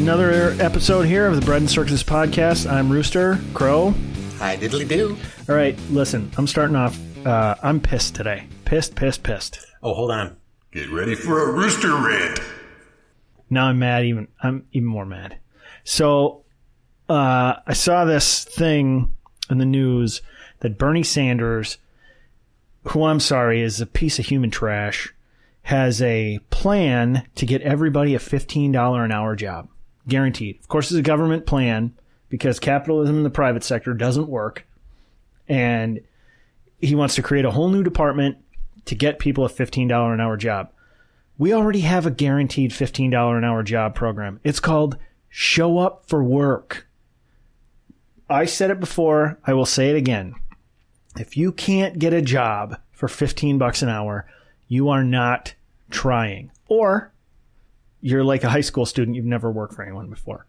Another episode here of the Bread and Circuses Podcast. I'm Rooster Crow. Hi, diddly-doo. All right, listen, I'm starting off. I'm pissed today. Pissed. Oh, hold on. Get ready for a rooster rant. Now I'm mad. I'm even more mad. So I saw this thing in the news that Bernie Sanders, who I'm sorry is a piece of human trash, has a plan to get everybody a $15 an hour job. Guaranteed. Of course, it's a government plan because capitalism in the private sector doesn't work. And he wants to create a whole new department to get people a $15 an hour job. We already have a guaranteed $15 an hour job program. It's called Show Up for Work. I said it before. I will say it again. If you can't get a job for 15 bucks an hour, you are not trying. Or you're like a high school student. You've never worked for anyone before.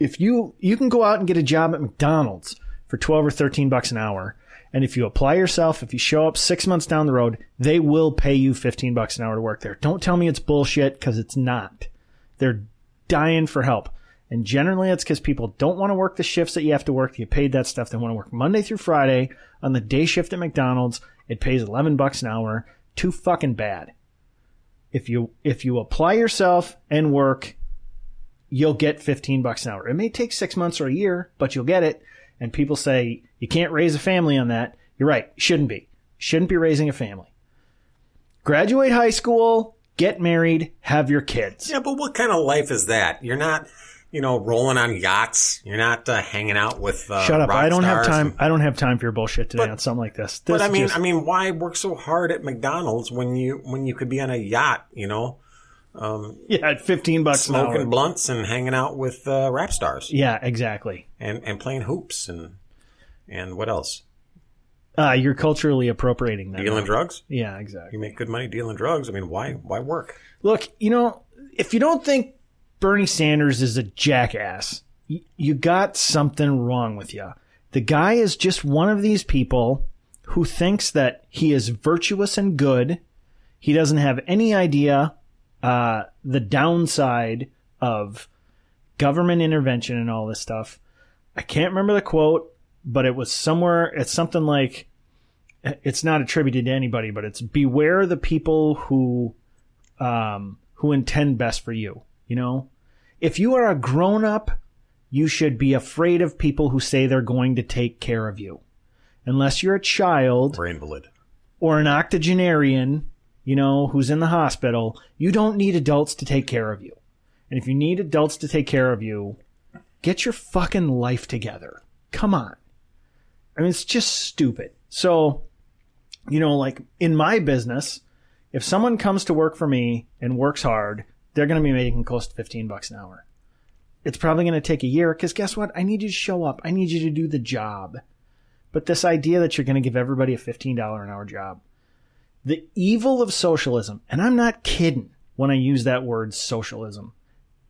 If you can go out and get a job at McDonald's for 12 or 13 bucks an hour, and if you apply yourself, if you show up 6 months down the road, they will pay you 15 bucks an hour to work there. Don't tell me it's bullshit, because it's not. They're dying for help. And generally, it's because people don't want to work the shifts that you have to work to get paid that stuff. They want to work Monday through Friday on the day shift at McDonald's. It pays 11 bucks an hour. Too fucking bad. If you apply yourself and work, you'll get 15 bucks an hour. It may take 6 months or a year, but you'll get it. And people say, you can't raise a family on that. You're right. Shouldn't be. Shouldn't be raising a family. Graduate high school, get married, have your kids. Yeah, but what kind of life is that? You're not, rolling on yachts. You're not hanging out with shut up. I don't have time. I don't have time for your bullshit today on something like this. Why work so hard at McDonald's when you could be on a yacht? At 15 bucks smoking an hour, blunts and hanging out with rap stars. Yeah, exactly. And playing hoops and what else? You're culturally appropriating that. Dealing drugs? Yeah, exactly. You make good money dealing drugs. I mean, why work? Look, if you don't think Bernie Sanders is a jackass, you got something wrong with you. The guy is just one of these people who thinks that he is virtuous and good. He doesn't have any idea the downside of government intervention and all this stuff. I can't remember the quote, but it was somewhere. It's something like, it's not attributed to anybody, but it's beware the people who intend best for you. If you are a grown up, you should be afraid of people who say they're going to take care of you, unless you're a child or invalid or an octogenarian, who's in the hospital. You don't need adults to take care of you. And if you need adults to take care of you, get your fucking life together. Come on. I mean, it's just stupid. So, like in my business, if someone comes to work for me and works hard, they're going to be making close to 15 bucks an hour. It's probably going to take a year because guess what? I need you to show up. I need you to do the job. But this idea that you're going to give everybody a $15 an hour job, the evil of socialism, and I'm not kidding when I use that word socialism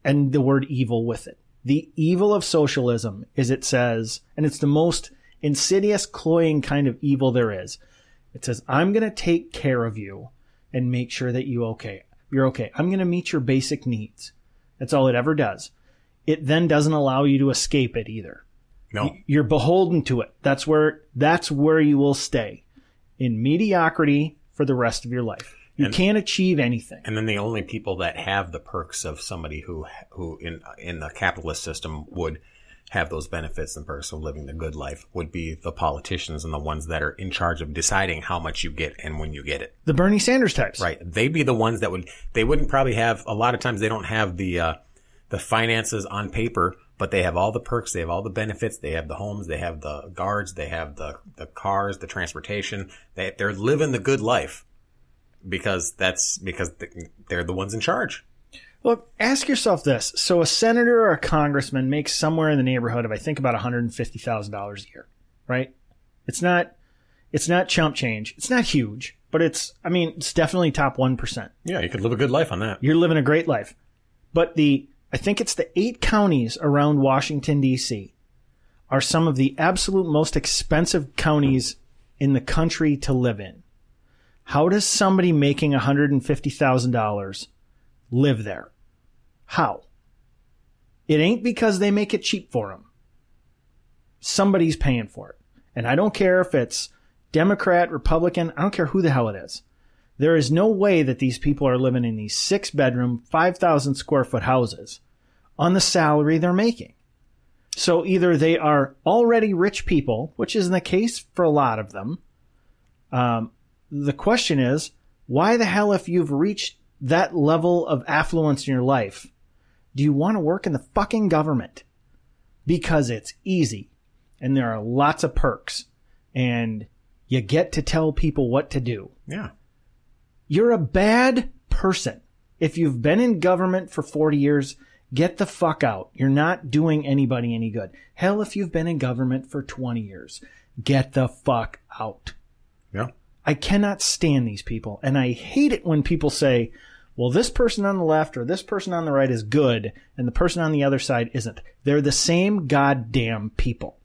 and the word evil with it. The evil of socialism is it says, and it's the most insidious, cloying kind of evil there is. It says, I'm going to take care of you and make sure that you're okay. I'm going to meet your basic needs. That's all it ever does. It then doesn't allow you to escape it either. No. You're beholden to it. That's where you will stay, in mediocrity for the rest of your life. You can't achieve anything. And then the only people that have the perks of somebody who in the capitalist system would have those benefits and perks of living the good life would be the politicians and the ones that are in charge of deciding how much you get and when you get it. The Bernie Sanders types. Right. They'd be the ones that wouldn't probably have, a lot of times they don't have the finances on paper, but they have all the perks, they have all the benefits, they have the homes, they have the guards, they have the cars, the transportation. They're living the good life because they're the ones in charge. Well, ask yourself this. So a senator or a congressman makes somewhere in the neighborhood of, I think, about $150,000 a year, right? It's not chump change. It's not huge, but it's definitely top 1%. Yeah, you could live a good life on that. You're living a great life. But I think it's the 8 counties around Washington, D.C. are some of the absolute most expensive counties in the country to live in. How does somebody making $150,000 live there? How? It ain't because they make it cheap for them. Somebody's paying for it. And I don't care if it's Democrat, Republican, I don't care who the hell it is. There is no way that these people are living in these 6-bedroom, 5,000 square foot houses on the salary they're making. So either they are already rich people, which isn't the case for a lot of them. The question is, why the hell, if you've reached that level of affluence in your life, do you want to work in the fucking government? Because it's easy and there are lots of perks and you get to tell people what to do. Yeah. You're a bad person. If you've been in government for 40 years, get the fuck out. You're not doing anybody any good. Hell, if you've been in government for 20 years, get the fuck out. Yeah. I cannot stand these people, and I hate it when people say, well, this person on the left or this person on the right is good, and the person on the other side isn't. They're the same goddamn people.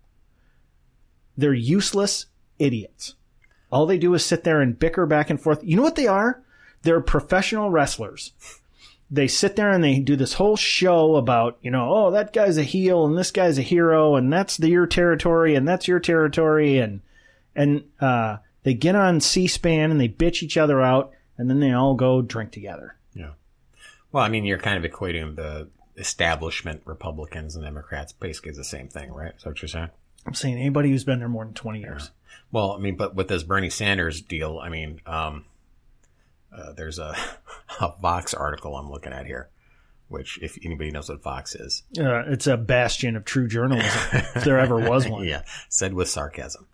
They're useless idiots. All they do is sit there and bicker back and forth. You know what they are? They're professional wrestlers. They sit there and they do this whole show about, oh, that guy's a heel, and this guy's a hero, and that's your territory, and that's your territory, and they get on C-SPAN and they bitch each other out, and then they all go drink together. Yeah. Well, you're kind of equating the establishment Republicans and Democrats basically the same thing, right? Is that what you're saying? I'm saying anybody who's been there more than 20 years. Yeah. Well, but with this Bernie Sanders deal, there's a Vox article I'm looking at here, which, if anybody knows what Vox is. It's a bastion of true journalism, if there ever was one. Yeah, said with sarcasm.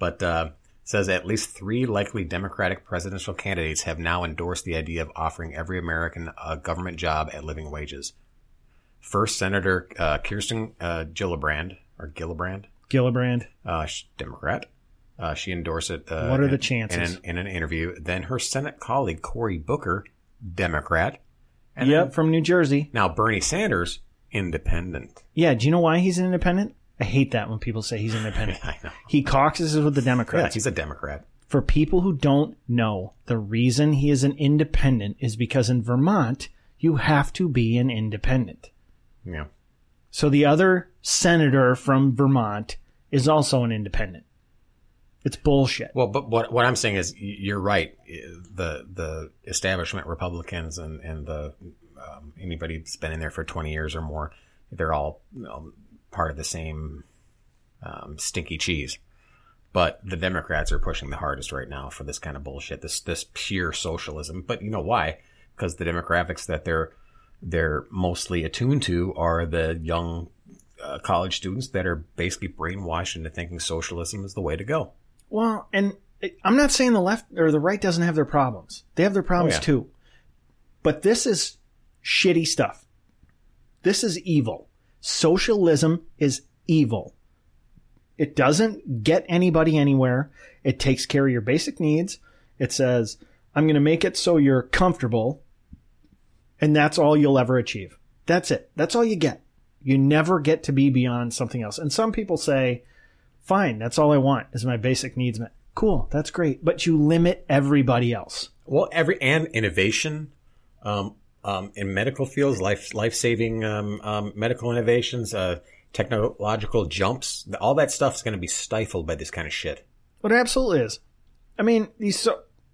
But... says at least 3 likely Democratic presidential candidates have now endorsed the idea of offering every American a government job at living wages. First, Senator Kirsten Gillibrand. Democrat. She endorsed it. What are the chances? In an interview. Then her Senate colleague, Cory Booker, Democrat. And then, from New Jersey. Now, Bernie Sanders, independent. Yeah, do you know why he's an independent? I hate that when people say he's independent. I know. He caucuses with the Democrats. Yeah, he's a Democrat. For people who don't know, the reason he is an independent is because in Vermont, you have to be an independent. Yeah. So the other senator from Vermont is also an independent. It's bullshit. Well, but what I'm saying is you're right. The establishment Republicans and the anybody that's been in there for 20 years or more, they're all... part of the same stinky cheese. But the Democrats are pushing the hardest right now for this kind of bullshit, this pure socialism. But you know why? Because the demographics that they're mostly attuned to are the young college students that are basically brainwashed into thinking socialism is the way to go. Well, and I'm not saying the left or the right doesn't have their problems. They have their problems too. But this is shitty stuff. This is evil. Socialism is evil. It doesn't get anybody anywhere. It takes care of your basic needs. It says, I'm going to make it so you're comfortable, and that's all you'll ever achieve. That's it. That's all you get. You never get to be beyond something else. And some people say, fine, that's all I want is my basic needs met. Cool, that's great. But you limit everybody else. Well, and innovation, in medical fields, life-saving medical innovations, technological jumps, all that stuff is going to be stifled by this kind of shit. It absolutely is. These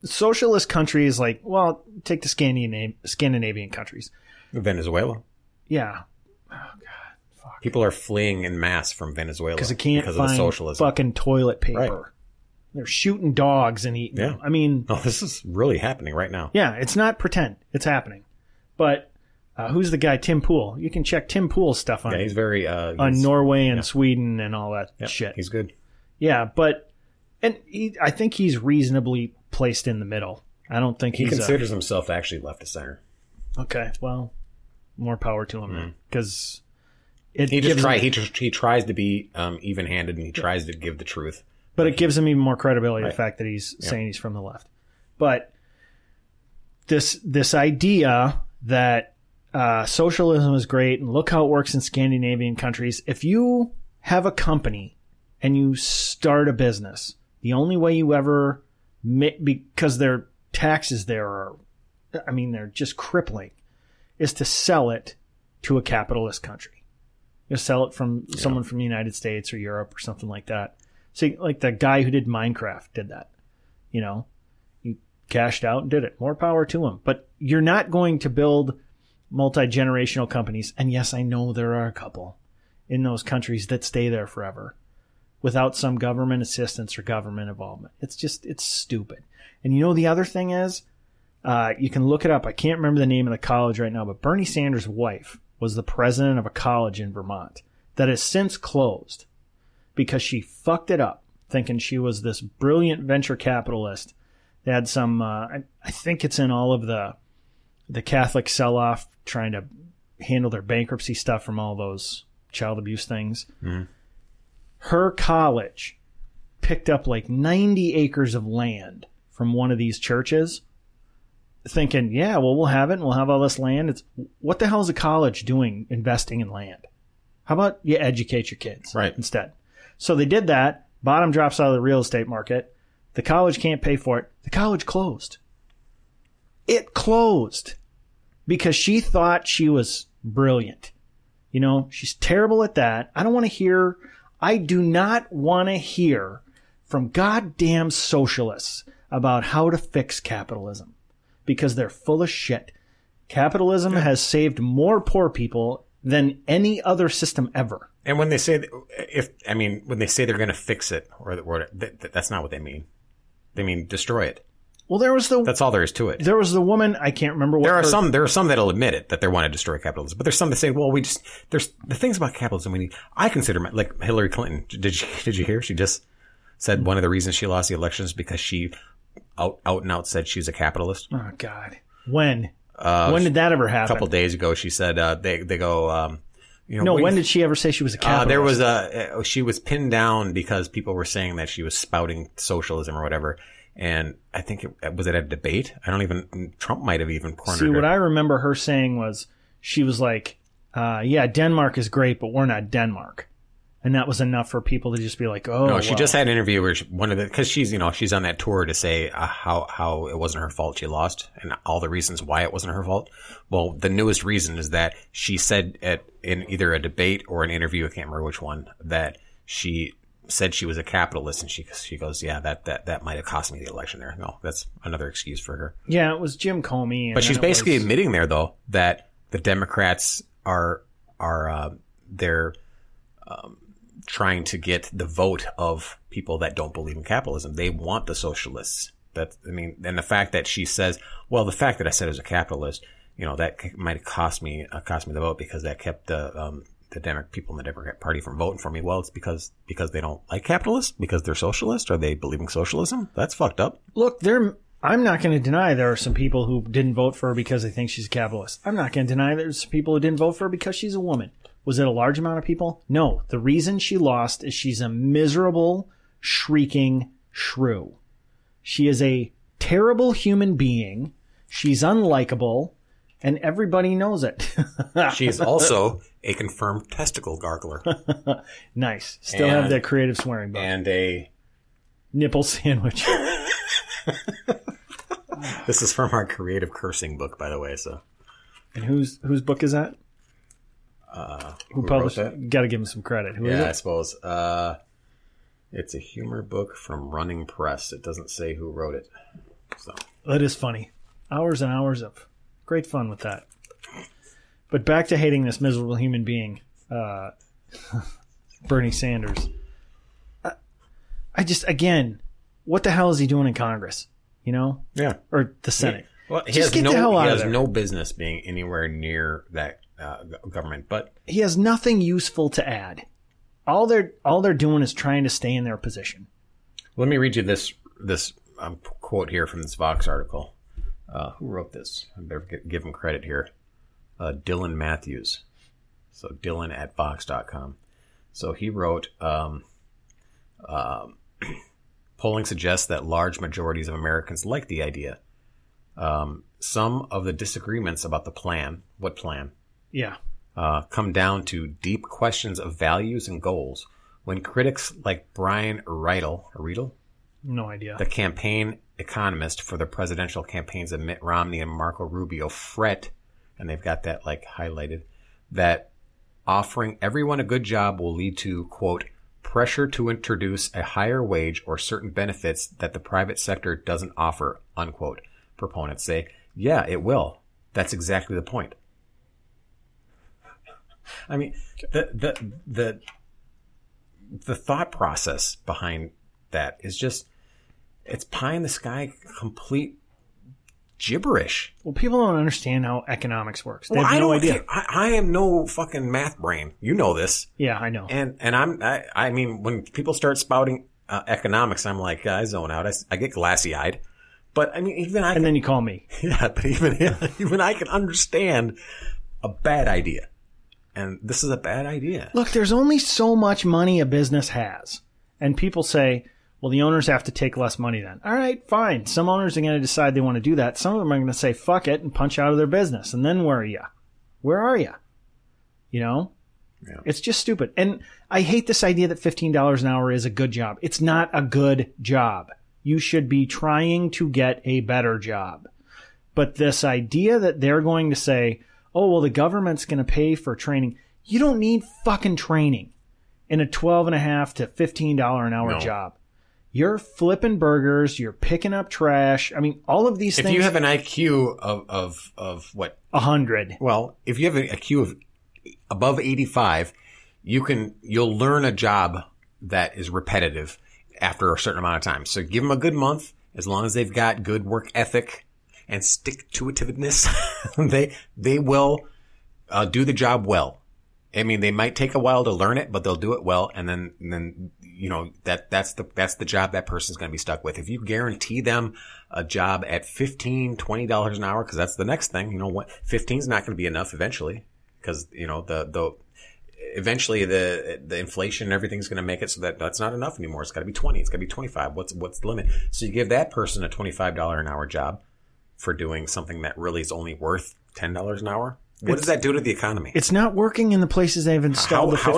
socialist countries, like, well, take the Scandinavian countries. Venezuela. Yeah. Oh, God. Fuck. People are fleeing en masse from Venezuela because they can't find socialism. Fucking toilet paper. Right. They're shooting dogs and eating them. No, this is really happening right now. Yeah, it's not pretend. It's happening. But who's the guy? Tim Pool. You can check Tim Pool's stuff on. Yeah, he's very on Norway and Sweden and all that shit. He's good. Yeah, but I think he's reasonably placed in the middle. I don't think he considers himself actually left of center. Okay, well, more power to him, because he tries to be even-handed, and he tries to give the truth. But it gives him even more credibility, the fact that he's saying he's from the left. But this idea that socialism is great, and look how it works in Scandinavian countries. If you have a company and you start a business, the only way you ever – because their taxes there are – I mean, they're just crippling – is to sell it to a capitalist country. You sell it from someone from the United States or Europe or something like that. See, like the guy who did Minecraft did that, you know, he cashed out and did it. More power to him. But you're not going to build multi-generational companies. And yes, I know there are a couple in those countries that stay there forever without some government assistance or government involvement. It's stupid. And you know, the other thing is, you can look it up. I can't remember the name of the college right now, but Bernie Sanders' wife was the president of a college in Vermont that has since closed, because she fucked it up thinking she was this brilliant venture capitalist. They had some, I think it's in all of the Catholic sell-off trying to handle their bankruptcy stuff from all those child abuse things. Mm-hmm. Her college picked up like 90 acres of land from one of these churches thinking, yeah, well, we'll have it and we'll have all this land. It's what the hell is a college doing investing in land? How about you educate your kids instead? So they did that. Bottom drops out of the real estate market. The college can't pay for it. The college closed. It closed because she thought she was brilliant. You know, she's terrible at that. I do not want to hear from goddamn socialists about how to fix capitalism because they're full of shit. Capitalism has saved more poor people than any other system ever. And when they say they're going to fix it, or that's not what they mean. They mean destroy it. Well, that's all there is to it. There was the woman, I can't remember what. There are some that'll admit it that they want to destroy capitalism, but there's some that say, "Well, there's the things about capitalism we need." I consider like Hillary Clinton. Did you hear? She just said one of the reasons she lost the election is because she out and out said she's a capitalist. Oh God, when did that ever happen? A couple of days ago, she said they go. You know, when did she ever say she was a capitalist? She was pinned down because people were saying that she was spouting socialism or whatever. And I think it was at a debate. Trump might have even cornered her. See, what I remember her saying was, she was like, yeah, Denmark is great, but we're not Denmark. And that was enough for people to just be like, oh. No, she just had an interview where because she's on that tour to say how it wasn't her fault she lost and all the reasons why it wasn't her fault. Well, the newest reason is that she said in either a debate or an interview, I can't remember which one, that she said she was a capitalist, and she goes, yeah, that might have cost me the election there. No, that's another excuse for her. Yeah, it was Jim Comey. And but she's basically admitting there, though, that the Democrats are they're trying to get the vote of people that don't believe in capitalism. They want the socialists. And the fact that she says, well, the fact that I said I was a capitalist, you know, that might have cost me the vote because that kept the people in the Democrat Party from voting for me. Well, it's because they don't like capitalists, because they're socialists. Are they believing socialism? That's fucked up. Look, I'm not going to deny there are some people who didn't vote for her because they think she's a capitalist. I'm not going to deny there's some people who didn't vote for her because she's a woman. Was it a large amount of people? No. The reason she lost is she's a miserable, shrieking shrew. She is a terrible human being. She's unlikable, and everybody knows it. She's also a confirmed testicle gargler. Nice. Still have that creative swearing bone. And a nipple sandwich. This is from our creative cursing book, by the way. So, and whose book is that? Who published it? Got to give him some credit. Who is it? I suppose. It's a humor book from Running Press. It doesn't say who wrote it. So that is funny. Hours and hours of great fun with that. But back to hating this miserable human being, Bernie Sanders. I just, again, what the hell is he doing in Congress? You know? Yeah. Or the Senate. Yeah. Well, he has no business being anywhere near that government, but he has nothing useful to add. All they're doing is trying to stay in their position. Let me read you this quote here from this Vox article. Who wrote this? I better give him credit here. Dylan Matthews. So Dylan at Vox.com. So he wrote, polling suggests that large majorities of Americans like the idea. Some of the disagreements about the plan, what plan? Yeah. Come down to deep questions of values and goals. When critics like Brian Riedel, no idea, the campaign economist for the presidential campaigns of Mitt Romney and Marco Rubio, fret, and they've got that like highlighted, that offering everyone a good job will lead to, quote, pressure to introduce a higher wage or certain benefits that the private sector doesn't offer, unquote. Proponents say, yeah, it will. That's exactly the point. I mean, the thought process behind that is just, it's pie in the sky, complete gibberish. Well, people don't understand how economics works. They have no idea. I am no fucking math brain. You know this. Yeah, I know. And I mean, when people start spouting economics, I'm like, I zone out. I get glassy eyed. But I mean, even I. And then you call me. Yeah, but even I can understand a bad idea. And this is a bad idea. Look, there's only so much money a business has. And people say, well, the owners have to take less money then. All right, fine. Some owners are going to decide they want to do that. Some of them are going to say, fuck it, and punch out of their business. And then where are you? Where are you? You know? Yeah. It's just stupid. And I hate this idea that $15 an hour is a good job. It's not a good job. You should be trying to get a better job. But this idea that they're going to say, oh, well, the government's going to pay for training. You don't need fucking training in a $12.50 to $15 an hour job. You're flipping burgers. You're picking up trash. I mean, all of these things. If you have an IQ of what? 100. Well, if you have an IQ of above 85, you'll learn a job that is repetitive after a certain amount of time. So give them a good month, as long as they've got good work ethic and stick-to-itiveness, they will do the job well. I mean, they might take a while to learn it, but they'll do it well. And then you know, that's the job that person's going to be stuck with. If you guarantee them a job at $15, $20 an hour, because that's the next thing. You know what? 15 is not going to be enough eventually, because you know eventually the inflation and everything's going to make it so that that's not enough anymore. It's got to be 20. It's got to be 25. What's the limit? So you give that person a $25 an hour job for doing something that really is only worth $10 an hour. What does that do to the economy? It's not working in the places they've installed the $15 an hour.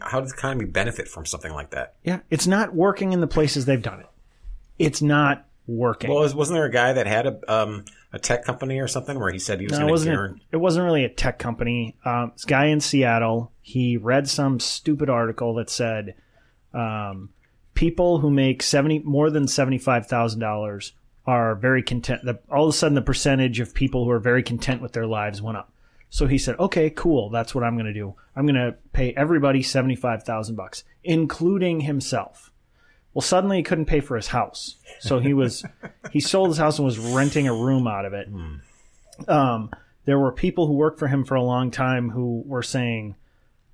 How does the economy benefit from something like that? Yeah, it's not working in the places they've done it. It's not working. Well, wasn't there a guy that had a tech company or something where he said he was going to guarantee? It wasn't really a tech company. This guy in Seattle, he read some stupid article that said people who make more than $75,000 are very content. All of a sudden, the percentage of people who are very content with their lives went up. So he said, okay, cool. That's what I'm going to do. I'm going to pay everybody $75,000, including himself. Well, suddenly he couldn't pay for his house. So he sold his house and was renting a room out of it. There were people who worked for him for a long time who were saying,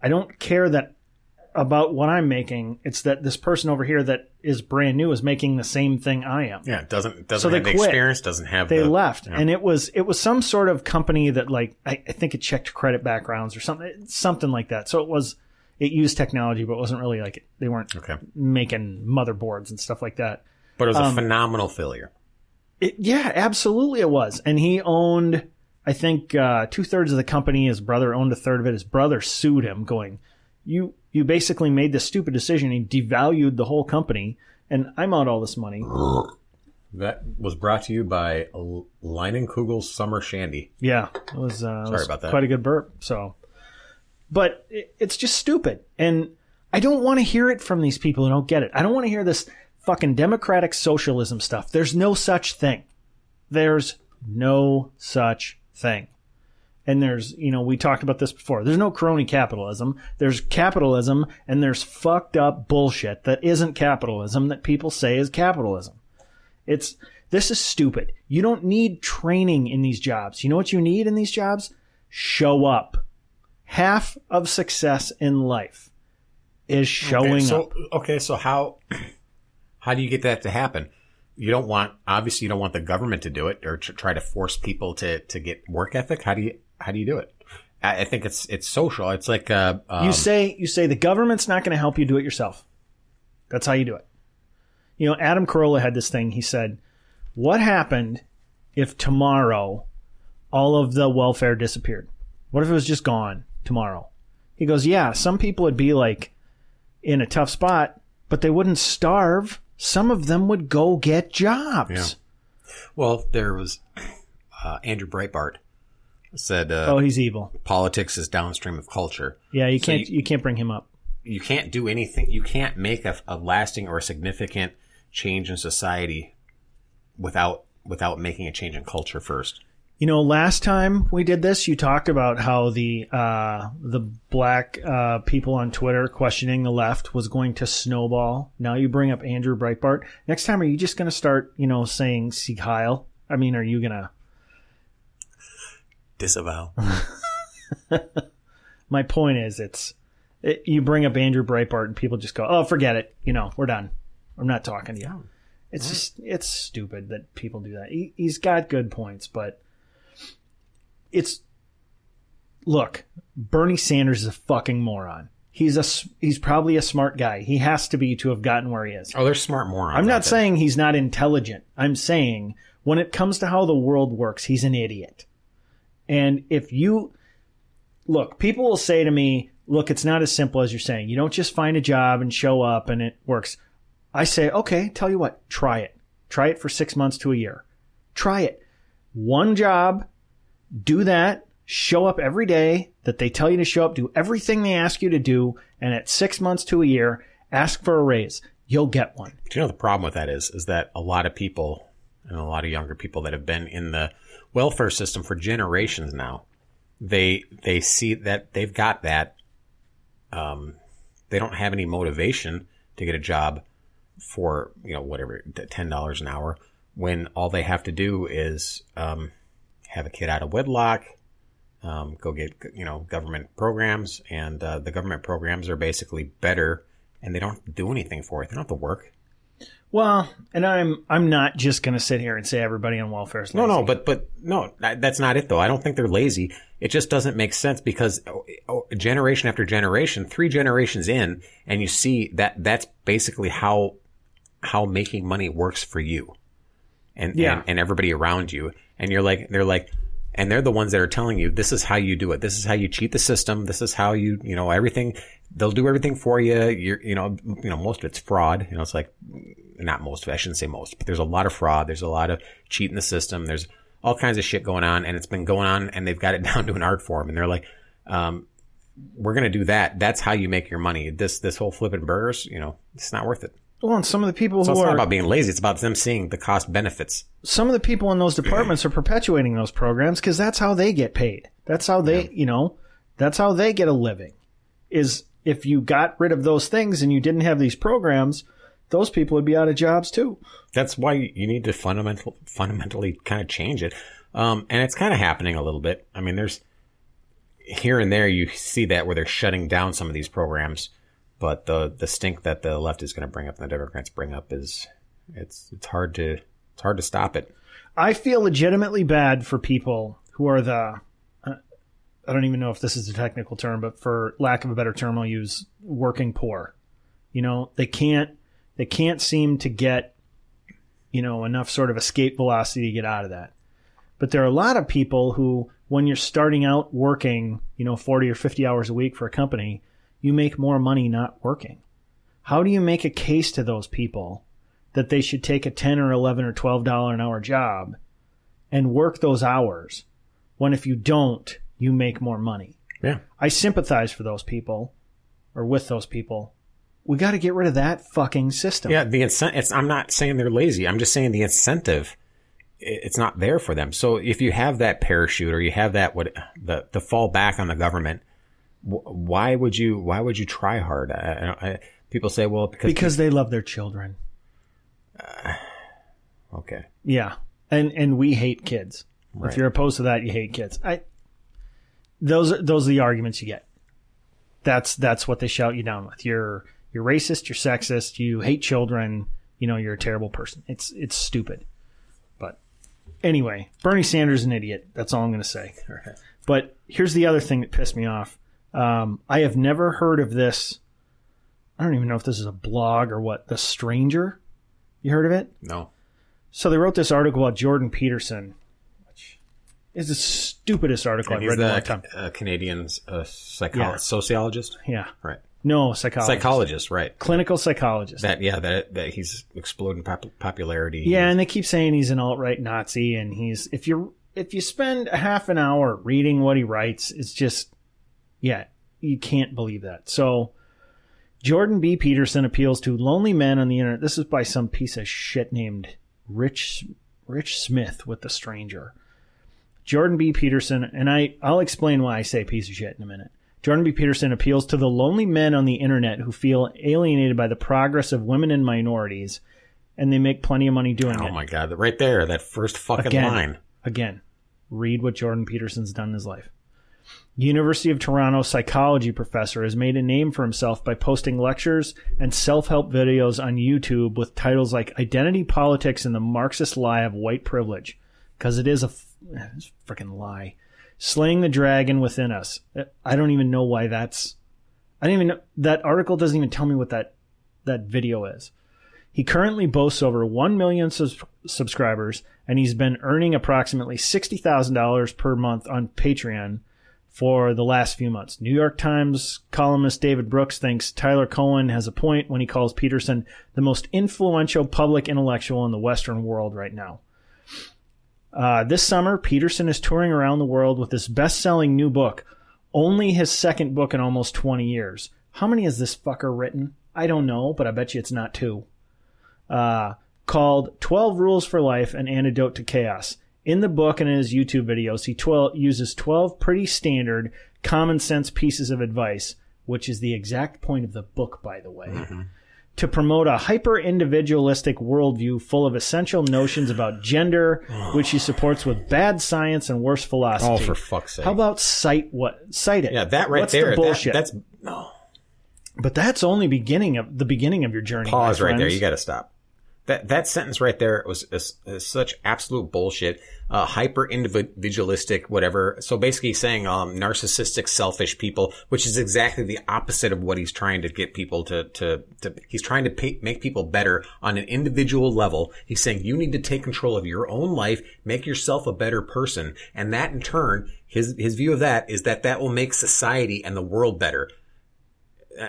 I don't care about what I'm making. It's that this person over here that is brand new is making the same thing I am. Yeah, it doesn't have the experience, doesn't have the... They left. You know. And it was some sort of company that like I think it checked credit backgrounds or something like that. So it used technology, but it wasn't really like they weren't making motherboards and stuff like that. But it was a phenomenal failure. Yeah, absolutely it was. And he owned, I think, 2/3 of the company. His brother owned a third of it. His brother sued him going, You basically made this stupid decision and devalued the whole company, and I'm out all this money. That was brought to you by Leinenkugel's Summer Shandy. Yeah, it was, sorry about that. Quite a good burp. So, but it's just stupid, and I don't want to hear it from these people who don't get it. I don't want to hear this fucking democratic socialism stuff. There's no such thing. There's no such thing. And there's, you know, we talked about this before. There's no crony capitalism. There's capitalism, and there's fucked up bullshit that isn't capitalism that people say is capitalism. This is stupid. You don't need training in these jobs. You know what you need in these jobs? Show up. Half of success in life is showing up. Okay, so how do you get that to happen? You don't want the government to do it or to try to force people to get work ethic. How do you how do you do it? I think it's social. It's like you say the government's not going to help you do it yourself. That's how you do it. You know, Adam Carolla had this thing. He said, what happened if tomorrow all of the welfare disappeared? What if it was just gone tomorrow? He goes, yeah, some people would be like in a tough spot, but they wouldn't starve. Some of them would go get jobs. Yeah. Well, there was Andrew Breitbart said, "Oh, he's evil. Politics is downstream of culture." Yeah, you can't bring him up. You can't do anything. You can't make a lasting or a significant change in society without making a change in culture first. You know, last time we did this, you talked about how the black people on Twitter questioning the left was going to snowball. Now you bring up Andrew Breitbart. Next time, are you just going to start, you know, saying "Sieg Heil"? I mean, are you going to disavow? My point is, you bring up Andrew Breitbart and people just go, "Oh, forget it. You know, we're done. I'm not talking to you." Oh, it's right. It's stupid that people do that. He's got good points, but. Look, Bernie Sanders is a fucking moron. He's probably a smart guy. He has to be to have gotten where he is. Oh, they're smart morons. I'm not saying he's not intelligent. I'm saying when it comes to how the world works, he's an idiot. And if you look, people will say to me, look, it's not as simple as you're saying. You don't just find a job and show up and it works. I say, okay, tell you what, try it. Try it for 6 months to a year. Try it. One job. Do that, show up every day that they tell you to show up, do everything they ask you to do, and at 6 months to a year, ask for a raise. You'll get one. Do you know the problem with that is that a lot of people and a lot of younger people that have been in the welfare system for generations now, they see that they've got that. They don't have any motivation to get a job for, you know, whatever, $10 an hour when all they have to do is have a kid out of wedlock, go get, you know, government programs, and the government programs are basically better, and they don't do anything for it. They don't have to work. Well, and I'm not just going to sit here and say everybody on welfare is lazy. No, but no, that's not it though. I don't think they're lazy. It just doesn't make sense because generation after generation, three generations in, and you see that's basically how making money works for you, and everybody around you. And they're the ones that are telling you, this is how you do it. This is how you cheat the system. This is how you know, everything. They'll do everything for you. You know, most of it's fraud. You know, it's like, not most of it, I shouldn't say most, but there's a lot of fraud. There's a lot of cheating the system. There's all kinds of shit going on, and it's been going on, and they've got it down to an art form. And they're like, we're going to do that. That's how you make your money. This whole flipping burgers, you know, it's not worth it. Well, and some of the people it's not about being lazy. It's about them seeing the cost benefits. Some of the people in those departments are perpetuating those programs because that's how they get paid. That's how they, you know, that's how they get a living, is if you got rid of those things and you didn't have these programs, those people would be out of jobs too. That's why you need to fundamentally kind of change it. And it's kind of happening a little bit. I mean, there's here and there you see that where they're shutting down some of these programs. But the stink that the left is going to bring up and the Democrats bring up is it's hard to stop it. I feel legitimately bad for people who are the I don't even know if this is a technical term, but for lack of a better term, I'll use working poor. You know, they can't seem to get, you know, enough sort of escape velocity to get out of that. But there are a lot of people who, when you're starting out working, you know, 40 or 50 hours a week for a company, you make more money not working. How do you make a case to those people that they should take a $10 or $11 or $12 an hour job and work those hours when if you don't, you make more money? Yeah. I sympathize for those people or with those people. We got to get rid of that fucking system. Yeah, the incentive. I'm not saying they're lazy. I'm just saying the incentive, it's not there for them. So if you have that parachute or you have that the fall back on the government, why would you try hard? People say, well, because they love their children. Okay. Yeah. And we hate kids. Right. If you're opposed to that, you hate kids. Those are the arguments you get. That's what they shout you down with. You're racist, you're sexist, you hate children, you know, you're a terrible person. It's stupid. But Anyway, Bernie Sanders is an idiot. That's all I'm going to say. Okay. But here's the other thing that pissed me off. I have never heard of this. I don't even know if this is a blog or what. The Stranger. You heard of it? No. So they wrote this article about Jordan Peterson, which is the stupidest article I've read in a long time. Canadian sociologist? Yeah. Right. No, psychologist. Psychologist, right. Clinical psychologist. That he's exploding popularity. Yeah, and they keep saying he's an alt-right Nazi, and he's if you spend a half an hour reading what he writes, it's just, yeah, you can't believe that. So Jordan B. Peterson appeals to lonely men on the internet. This is by some piece of shit named Rich Smith with The Stranger. Jordan B. Peterson, and I'll explain why I say piece of shit in a minute. Jordan B. Peterson appeals to the lonely men on the internet who feel alienated by the progress of women and minorities, and they make plenty of money doing it. Oh my God, right there, that first fucking line. Again, read what Jordan Peterson's done in his life. University of Toronto psychology professor has made a name for himself by posting lectures and self-help videos on YouTube with titles like Identity Politics and the Marxist Lie of White Privilege, because it is a freaking lie. Slaying the Dragon Within Us. I don't even know why that's... I don't even know... That article doesn't even tell me what that video is. He currently boasts over 1 million subscribers, and he's been earning approximately $60,000 per month on Patreon for the last few months. New York Times columnist David Brooks thinks Tyler Cowen has a point when he calls Peterson the most influential public intellectual in the Western world right now. This summer, Peterson is touring around the world with his best-selling new book, only his second book in almost 20 years. How many has this fucker written? I don't know, but I bet you it's not two. Called 12 Rules for Life, An Antidote to Chaos. In the book and in his YouTube videos, he uses 12 pretty standard, common-sense pieces of advice, which is the exact point of the book, by the way. Mm-hmm. To promote a hyper-individualistic worldview full of essential notions about gender, which he supports with bad science and worse philosophy. Oh, for fuck's sake. How about cite it? Yeah, that right. What's there. The bullshit? That's no. But that's only the beginning of your journey. Pause right there. You got to stop. That sentence right there was such absolute bullshit. Hyper-individualistic, whatever. So basically saying narcissistic, selfish people, which is exactly the opposite of what he's trying to get people to he's trying to make people better on an individual level. He's saying you need to take control of your own life, make yourself a better person. And that in turn, his view of that is that will make society and the world better.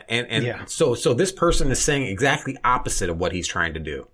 And so this person is saying exactly opposite of what he's trying to do.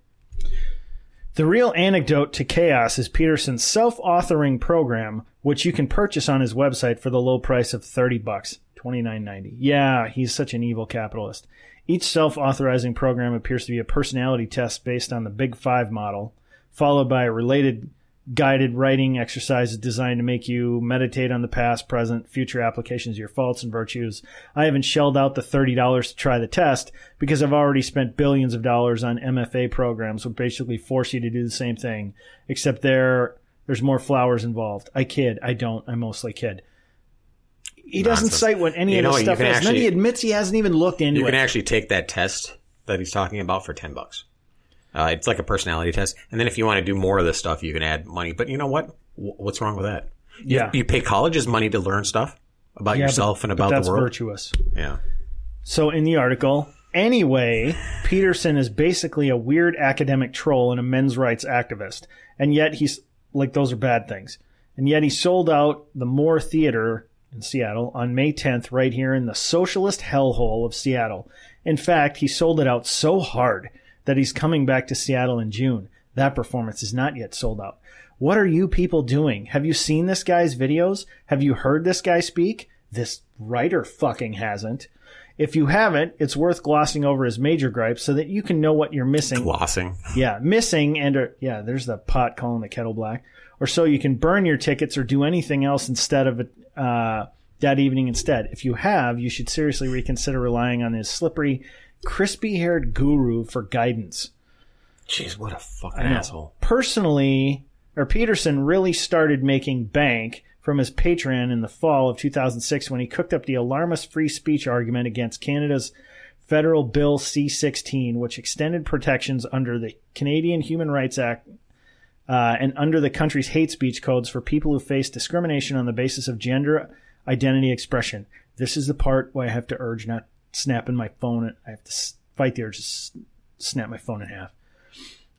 The real antidote to chaos is Peterson's self-authoring program, which you can purchase on his website for the low price of $30, $29.90. Yeah, he's such an evil capitalist. Each self-authorizing program appears to be a personality test based on the Big Five model, followed by a related guided writing exercises designed to make you meditate on the past, present, future applications of your faults and virtues. I haven't shelled out the $30 to try the test because I've already spent billions of dollars on MFA programs which basically force you to do the same thing, except there's more flowers involved. I kid. I don't. I mostly kid. He doesn't cite what any of this stuff is. And then he admits he hasn't even looked into it. You can actually take that test that he's talking about for $10. It's like a personality test. And then if you want to do more of this stuff, you can add money. But you know what? What's wrong with that? Yeah. You pay colleges money to learn stuff about yourself and about the world. That's virtuous. Yeah. So in the article, anyway, Peterson is basically a weird academic troll and a men's rights activist. And yet he's like, those are bad things. And yet he sold out the Moore Theater in Seattle on May 10th right here in the socialist hellhole of Seattle. In fact, he sold it out so hard that he's coming back to Seattle in June. That performance is not yet sold out. What are you people doing? Have you seen this guy's videos? Have you heard this guy speak? This writer fucking hasn't. If you haven't, it's worth glossing over his major gripes so that you can know what you're missing. Glossing. Yeah, missing and there's the pot calling the kettle black. Or so you can burn your tickets or do anything else instead of that evening instead. If you have, you should seriously reconsider relying on his slippery, crispy-haired guru for guidance. Jeez, what a fucking asshole. Personally, Peterson really started making bank from his Patreon in the fall of 2006 when he cooked up the alarmist free speech argument against Canada's Federal Bill C-16, which extended protections under the Canadian Human Rights Act and under the country's hate speech codes for people who face discrimination on the basis of gender identity expression. This is the part where I have to urge not snapping my phone. I have to fight the urge to snap my phone in half.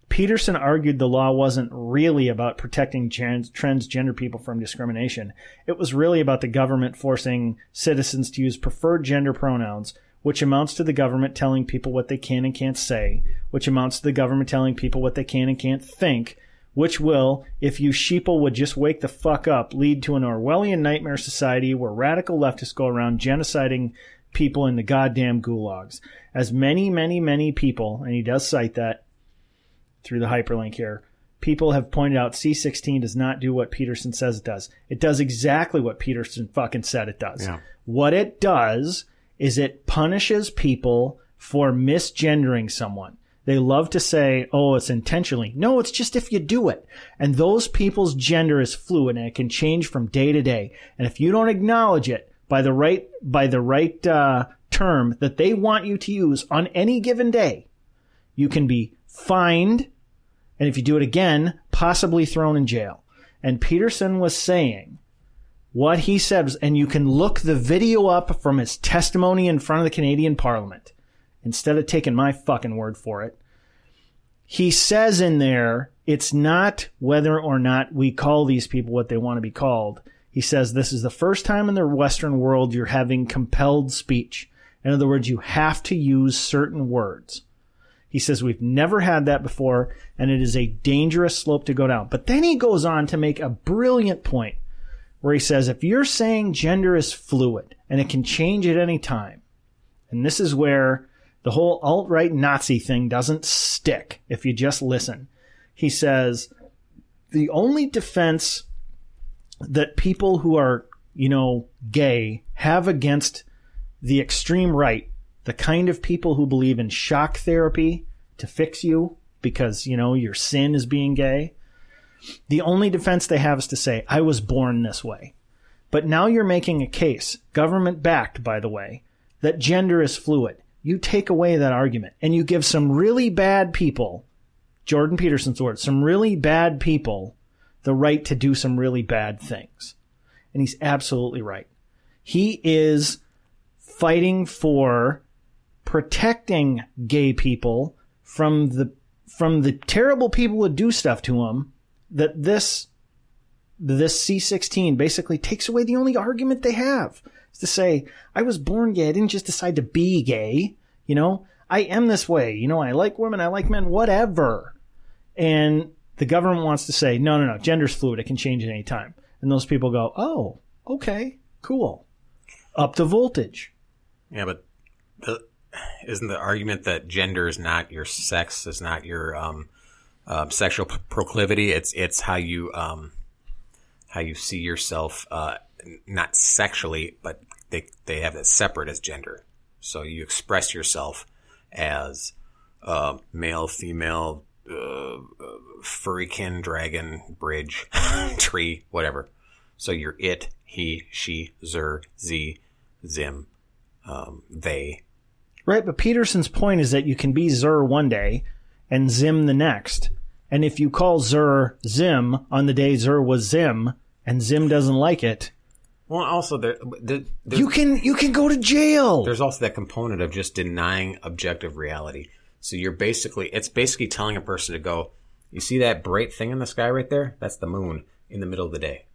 Peterson argued the law wasn't really about protecting transgender people from discrimination. It was really about the government forcing citizens to use preferred gender pronouns, which amounts to the government telling people what they can and can't say, which amounts to the government telling people what they can and can't think, which will, if you sheeple would just wake the fuck up, lead to an Orwellian nightmare society where radical leftists go around genociding people in the goddamn gulags. As many, many, many people, and he does cite that through the hyperlink here, people have pointed out C-16 does not do what Peterson says it does. It does exactly what Peterson fucking said it does. Yeah. What it does is it punishes people for misgendering someone. They love to say, oh, it's intentionally. No, it's just if you do it. And those people's gender is fluid and it can change from day to day. And if you don't acknowledge it by the right term that they want you to use on any given day, you can be fined, and if you do it again, possibly thrown in jail. And Peterson was saying what he said was, and you can look the video up from his testimony in front of the Canadian Parliament instead of taking my fucking word for it. He says in there, it's not whether or not we call these people what they want to be called. He says this is the first time in the Western world you're having compelled speech. In other words, you have to use certain words. He says we've never had that before, and it is a dangerous slope to go down. But then he goes on to make a brilliant point, where he says, if you're saying gender is fluid and it can change at any time, and this is where the whole alt-right Nazi thing doesn't stick if you just listen. He says, the only defense that people who are, gay have against the extreme right, the kind of people who believe in shock therapy to fix you because, your sin is being gay, the only defense they have is to say, I was born this way. But now you're making a case, government-backed, by the way, that gender is fluid. You take away that argument, and you give some really bad people, Jordan Peterson's words, some really bad people the right to do some really bad things. And he's absolutely right. He is fighting for protecting gay people from the terrible people who do stuff to them, that this C-16 basically takes away the only argument they have. It's to say, I was born gay. I didn't just decide to be gay. I am this way. I like women. I like men, whatever. And the government wants to say, no, gender's fluid. It can change at any time. And those people go, oh, okay, cool. Up the voltage. Yeah, but isn't the argument that gender is not your sex, is not your sexual proclivity? It's how you see yourself, not sexually, but they have it separate as gender. So you express yourself as male, female, furrykin, dragon, bridge, tree, whatever. So you're it, he, she, zer, z, zim, they. Right, but Peterson's point is that you can be zer one day and zim the next. And if you call zer zim on the day zer was zim and zim doesn't like it, well, also there you can go to jail. There's also that component of just denying objective reality. So it's basically telling a person to go, you see that bright thing in the sky right there? That's the moon in the middle of the day.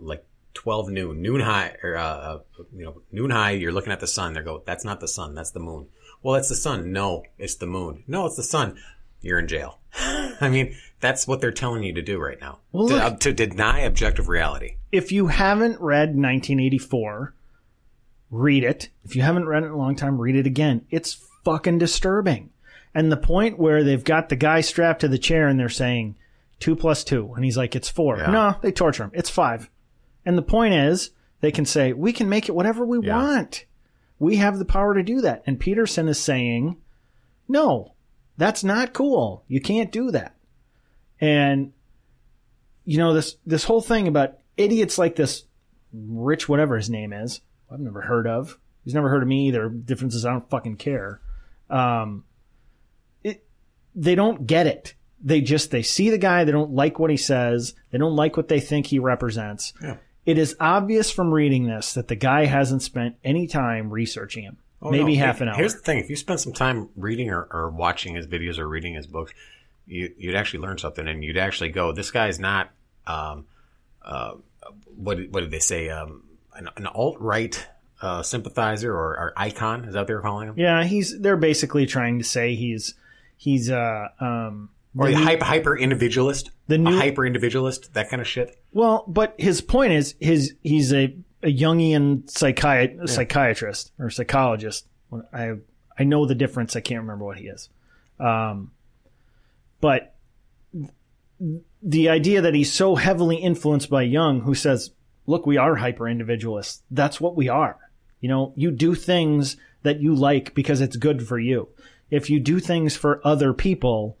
Like 12 noon high, or, noon high, you're looking at the sun. They go, that's not the sun. That's the moon. Well, it's the sun. No, it's the moon. No, it's the sun. You're in jail. I mean, that's what they're telling you to do right now. Well, to deny objective reality. If you haven't read 1984, read it. If you haven't read it in a long time, read it again. It's fucking disturbing. And the point where they've got the guy strapped to the chair and they're saying 2 + 2, and he's like, it's 4. Yeah. No, they torture him. It's 5. And the point is, they can say, we can make it whatever we want. We have the power to do that. And Peterson is saying, no, that's not cool. You can't do that. And this whole thing about idiots like this Rich, whatever his name is, I've never heard of. He's never heard of me either. Differences, I don't fucking care. They don't get it. They see the guy. They don't like what he says. They don't like what they think he represents. Yeah. It is obvious from reading this that the guy hasn't spent any time researching him. Oh, maybe no. Half an hour. Here's the thing. If you spend some time reading or watching his videos or reading his books, you'd actually learn something, and you'd actually go, this guy's not, what did they say, an alt-right sympathizer or icon, is that what they're calling him? Yeah, they're basically trying to say he's or a hyper-individualist, a hyper-individualist, that kind of shit. Well, but his point is he's a Jungian psychiatrist or psychologist. I know the difference. I can't remember what he is. But the idea that he's so heavily influenced by Jung, who says, look, we are hyper-individualists. That's what we are. You know, you do things that you like because it's good for you. If you do things for other people,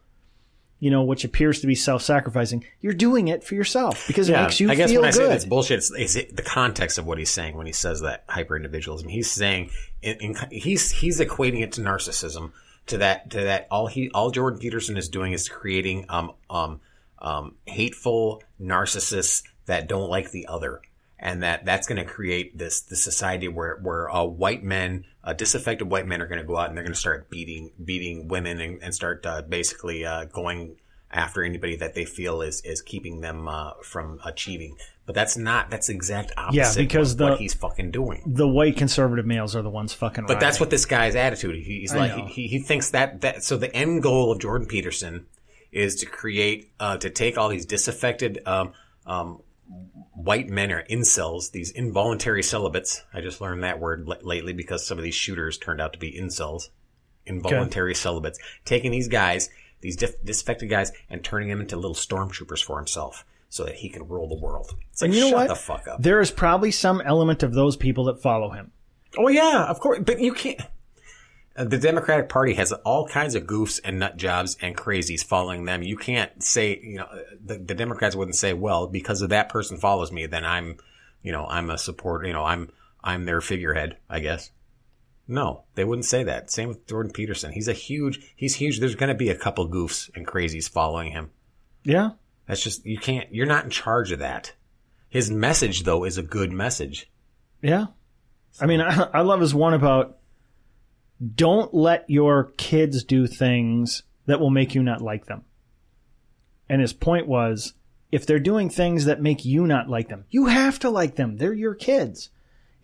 you know, which appears to be self-sacrificing, you're doing it for yourself because it makes you feel good. I guess when I say that's bullshit, it's the context of what he's saying when he says that hyper-individualism. He's saying he's equating it to narcissism. To that, all Jordan Peterson is doing is creating hateful narcissists that don't like the other, and that's going to create this society where white men, disaffected white men, are going to go out and they're going to start beating women and start basically going after anybody that they feel is keeping them from achieving. But that's the exact opposite of what he's fucking doing. The white conservative males are the ones fucking right. But that's what this guy's attitude. He's like, he thinks that so the end goal of Jordan Peterson is to create, to take all these disaffected white men or incels, these involuntary celibates. I just learned that word lately because some of these shooters turned out to be incels, involuntary celibates, taking these guys, these disaffected guys, and turning them into little stormtroopers for himself, so that he can rule the world. It's like, and you know what? Shut the fuck up. There is probably some element of those people that follow him. Oh, yeah, of course. But you can't. The Democratic Party has all kinds of goofs and nut jobs and crazies following them. You can't say, you know, the Democrats wouldn't say, well, because of that person follows me, then I'm, you know, I'm a supporter, you know, I'm their figurehead, I guess. No, they wouldn't say that. Same with Jordan Peterson. He's huge. There's going to be a couple goofs and crazies following him. Yeah. That's just, you're not in charge of that. His message, though, is a good message. Yeah. So. I mean, I love his one about don't let your kids do things that will make you not like them. And his point was, if they're doing things that make you not like them, you have to like them. They're your kids.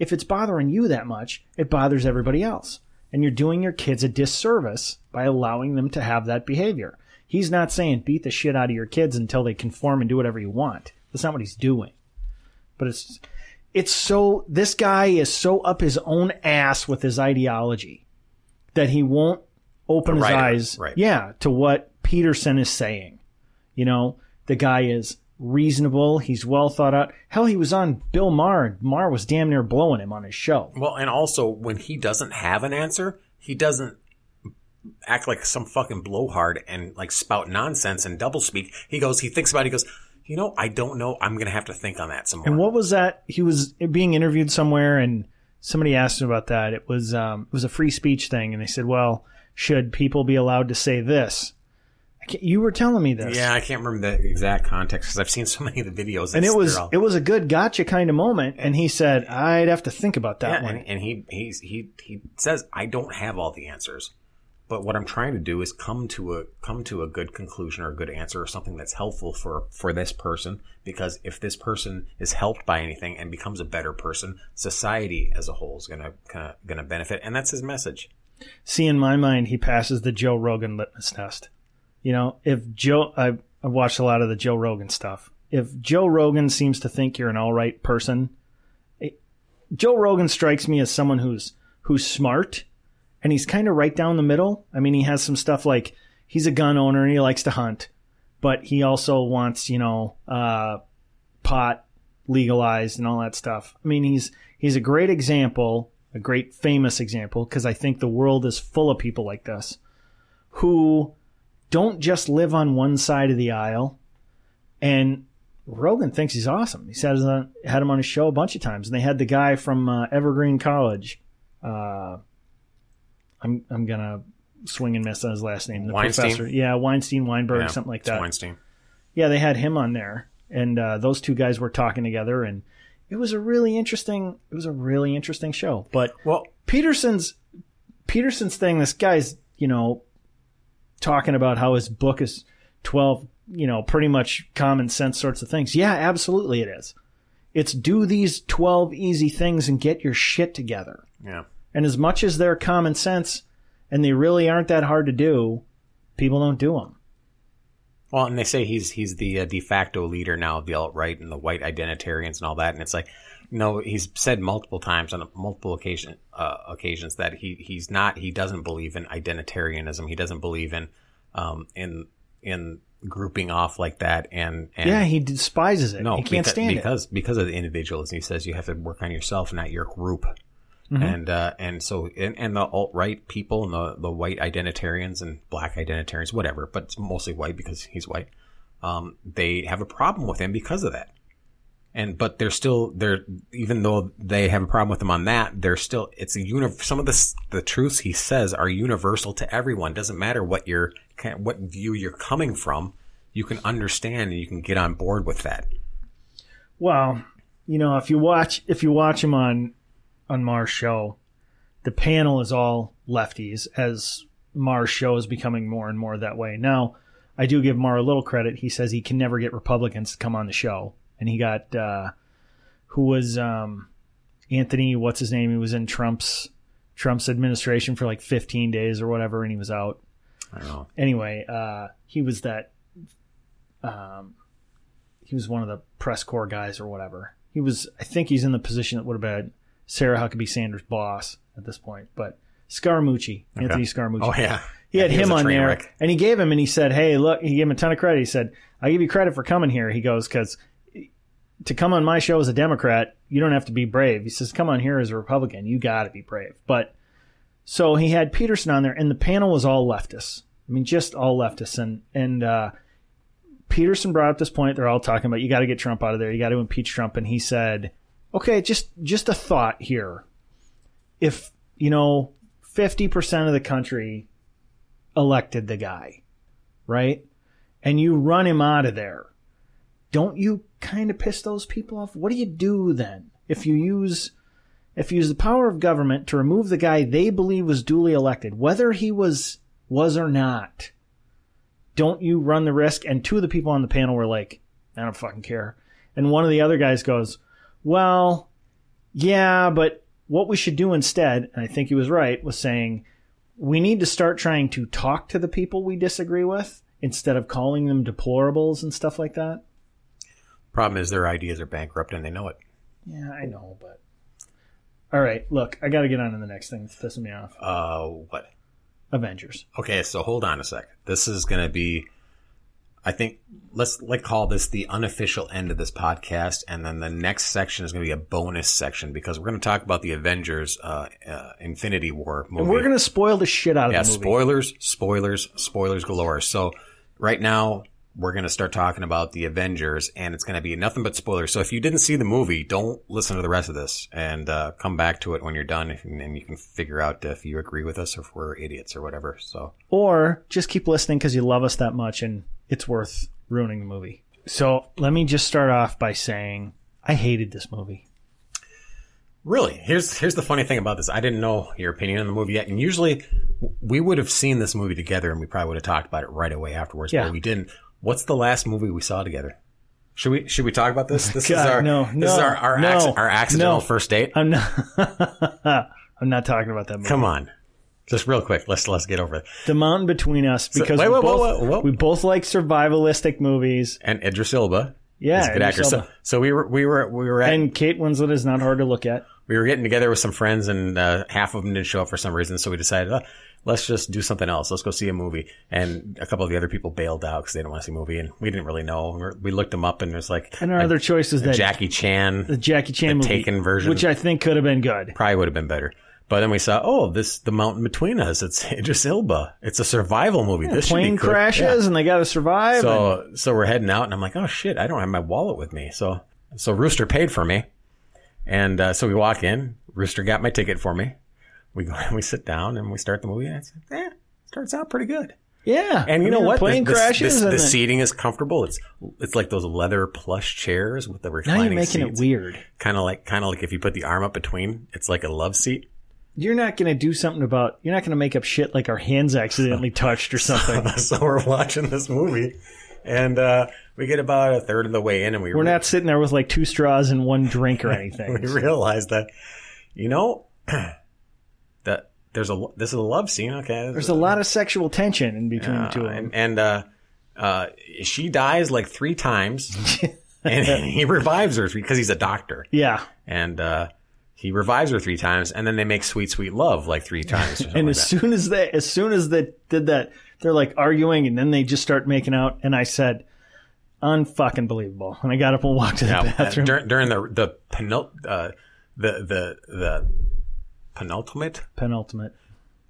If it's bothering you that much, it bothers everybody else. And you're doing your kids a disservice by allowing them to have that behavior. He's not saying beat the shit out of your kids until they conform and do whatever you want. That's not what he's doing. But it's so, this guy is so up his own ass with his ideology that he won't open his eyes, to what Peterson is saying. You know, the guy is reasonable. He's well thought out. Hell, he was on Bill Maher, and Maher was damn near blowing him on his show. Well, and also when he doesn't have an answer, he doesn't act like some fucking blowhard and like spout nonsense and doublespeak. He thinks about it. He goes, you know, I don't know. I'm going to have to think on that some more. And what was that? He was being interviewed somewhere and somebody asked him about that. It was a free speech thing. And they said, well, should people be allowed to say this? You were telling me this. Yeah, I can't remember the exact context because I've seen so many of the videos. And it was a good gotcha kind of moment. And he said, I'd have to think about that one. And he says, I don't have all the answers. But what I'm trying to do is come to a good conclusion or a good answer or something that's helpful for this person, because if this person is helped by anything and becomes a better person, society as a whole is gonna benefit, and that's his message. See, in my mind, he passes the Joe Rogan litmus test. You know, I've watched a lot of the Joe Rogan stuff. If Joe Rogan seems to think you're an all right person, Joe Rogan strikes me as someone who's smart. And he's kind of right down the middle. I mean, he has some stuff like he's a gun owner and he likes to hunt, but he also wants, you know, pot legalized and all that stuff. I mean, he's a great example, a great famous example, because I think the world is full of people like this who don't just live on one side of the aisle. And Rogan thinks he's awesome. He says had him on his show a bunch of times, and they had the guy from Evergreen College, I'm gonna swing and miss on his last name. The Weinstein? Professor. Yeah, Weinstein, Weinberg, something like that. Weinstein. Yeah, they had him on there. And those two guys were talking together, and it was a really interesting show. But well, Peterson's thing, this guy's, talking about how his book is 12, pretty much common sense sorts of things. Yeah, absolutely it is. It's do these 12 easy things and get your shit together. Yeah. And as much as they're common sense and they really aren't that hard to do, people don't do them. Well, and they say he's the de facto leader now of the alt-right and the white identitarians and all that. And it's like, no, he's said multiple times on multiple occasions that he doesn't believe in identitarianism. He doesn't believe in grouping off like that. And yeah, he despises it. No, he can't stand it. Because of the individualism, he says you have to work on yourself, not your group. Mm-hmm. And so the alt-right people and the white identitarians and black identitarians, whatever, but it's mostly white because he's white. They have a problem with him because of that. But they're still there, even though they have a problem with him on that, they're still, some of the truths he says are universal to everyone. Doesn't matter what view you're coming from. You can understand and you can get on board with that. Well, if you watch him on Mar's show, the panel is all lefties, as Mar's show is becoming more and more that way. Now, I do give Mar a little credit. He says he can never get Republicans to come on the show. And he got, Anthony, what's his name? He was in Trump's administration for like 15 days or whatever, and he was out. I don't know. Anyway, he was that, he was one of the press corps guys or whatever. I think he's in the position that would have been Sarah Huckabee Sanders' boss at this point, but Scaramucci, okay. Anthony Scaramucci. Oh, yeah. He him on there, and he gave him, and he said, hey, look, he gave him a ton of credit. He said, I give you credit for coming here. He goes, because to come on my show as a Democrat, you don't have to be brave. He says, come on here as a Republican. You got to be brave. But so he had Peterson on there, and the panel was all leftists. I mean, just all leftists. And Peterson brought up this point. They're all talking about, you got to get Trump out of there. You got to impeach Trump. And he said, okay, just a thought here. If, 50% of the country elected the guy, right? And you run him out of there. Don't you kind of piss those people off? What do you do then? If you use the power of government to remove the guy they believe was duly elected, whether he was or not, don't you run the risk? And two of the people on the panel were like, I don't fucking care. And one of the other guys goes, well, yeah, but what we should do instead, and I think he was right, was saying we need to start trying to talk to the people we disagree with instead of calling them deplorables and stuff like that. Problem is their ideas are bankrupt and they know it. Yeah, I know, but... All right, look, I got to get on to the next thing that's pissing me off. What? Avengers. Okay, so hold on a second. This is going to be... I think let's call this the unofficial end of this podcast, and then the next section is going to be a bonus section because we're going to talk about the Avengers Infinity War movie. And we're going to spoil the shit out of the movie. Spoilers galore. So right now we're going to start talking about the Avengers, and it's going to be nothing but spoilers. So if you didn't see the movie, don't listen to the rest of this, and come back to it when you're done, and you can figure out if you agree with us or if we're idiots or whatever. So or just keep listening because you love us that much and it's worth ruining the movie. So let me just start off by saying I hated this movie. Really? Here's the funny thing about this. I didn't know your opinion on the movie yet. And usually we would have seen this movie together and we probably would have talked about it right away afterwards. Yeah. But we didn't. What's the last movie we saw together? Should we talk about this? This is our accidental first date. I'm not I'm not talking about that movie. Come on. Just real quick, let's get over it. The Mountain Between Us, because we both like survivalistic movies. And Idris Elba, yeah, good actor. So we were at, and Kate Winslet is not hard to look at. We were getting together with some friends, and half of them didn't show up for some reason. So we decided, let's just do something else. Let's go see a movie. And a couple of the other people bailed out because they didn't want to see a movie, and we didn't really know. We looked them up, and there's like, and our other choice is that the Jackie Chan movie, Taken version, which I think could have been good. Probably would have been better. But then we saw, The Mountain Between Us. It's Idris Elba. It's a survival movie. Yeah, this plane crashes and they got to survive. So we're heading out, and I'm like, oh shit, I don't have my wallet with me. So Rooster paid for me, and so we walk in. Rooster got my ticket for me. We go and we sit down and we start the movie. And I said, starts out pretty good. Yeah. And you know what? Plane crashes. The seating is comfortable. It's like those leather plush chairs with the reclining seats. Now you're making it weird. Kind of like if you put the arm up between, it's like a love seat. You're not going to make up shit like our hands accidentally touched or something. So we're watching this movie and we get about a third of the way in and we're not sitting there with like two straws and one drink or anything. We realize that, you know, that this is a love scene. Okay. There's a lot of sexual tension in between the two of them. And she dies like three times and he revives her because he's a doctor. Yeah. He revives her three times, and then they make "Sweet Sweet Love" like three times. And as soon as they did that, they're like arguing, and then they just start making out. And I said, "Unfucking believable!" And I got up and walked to the bathroom. During the penultimate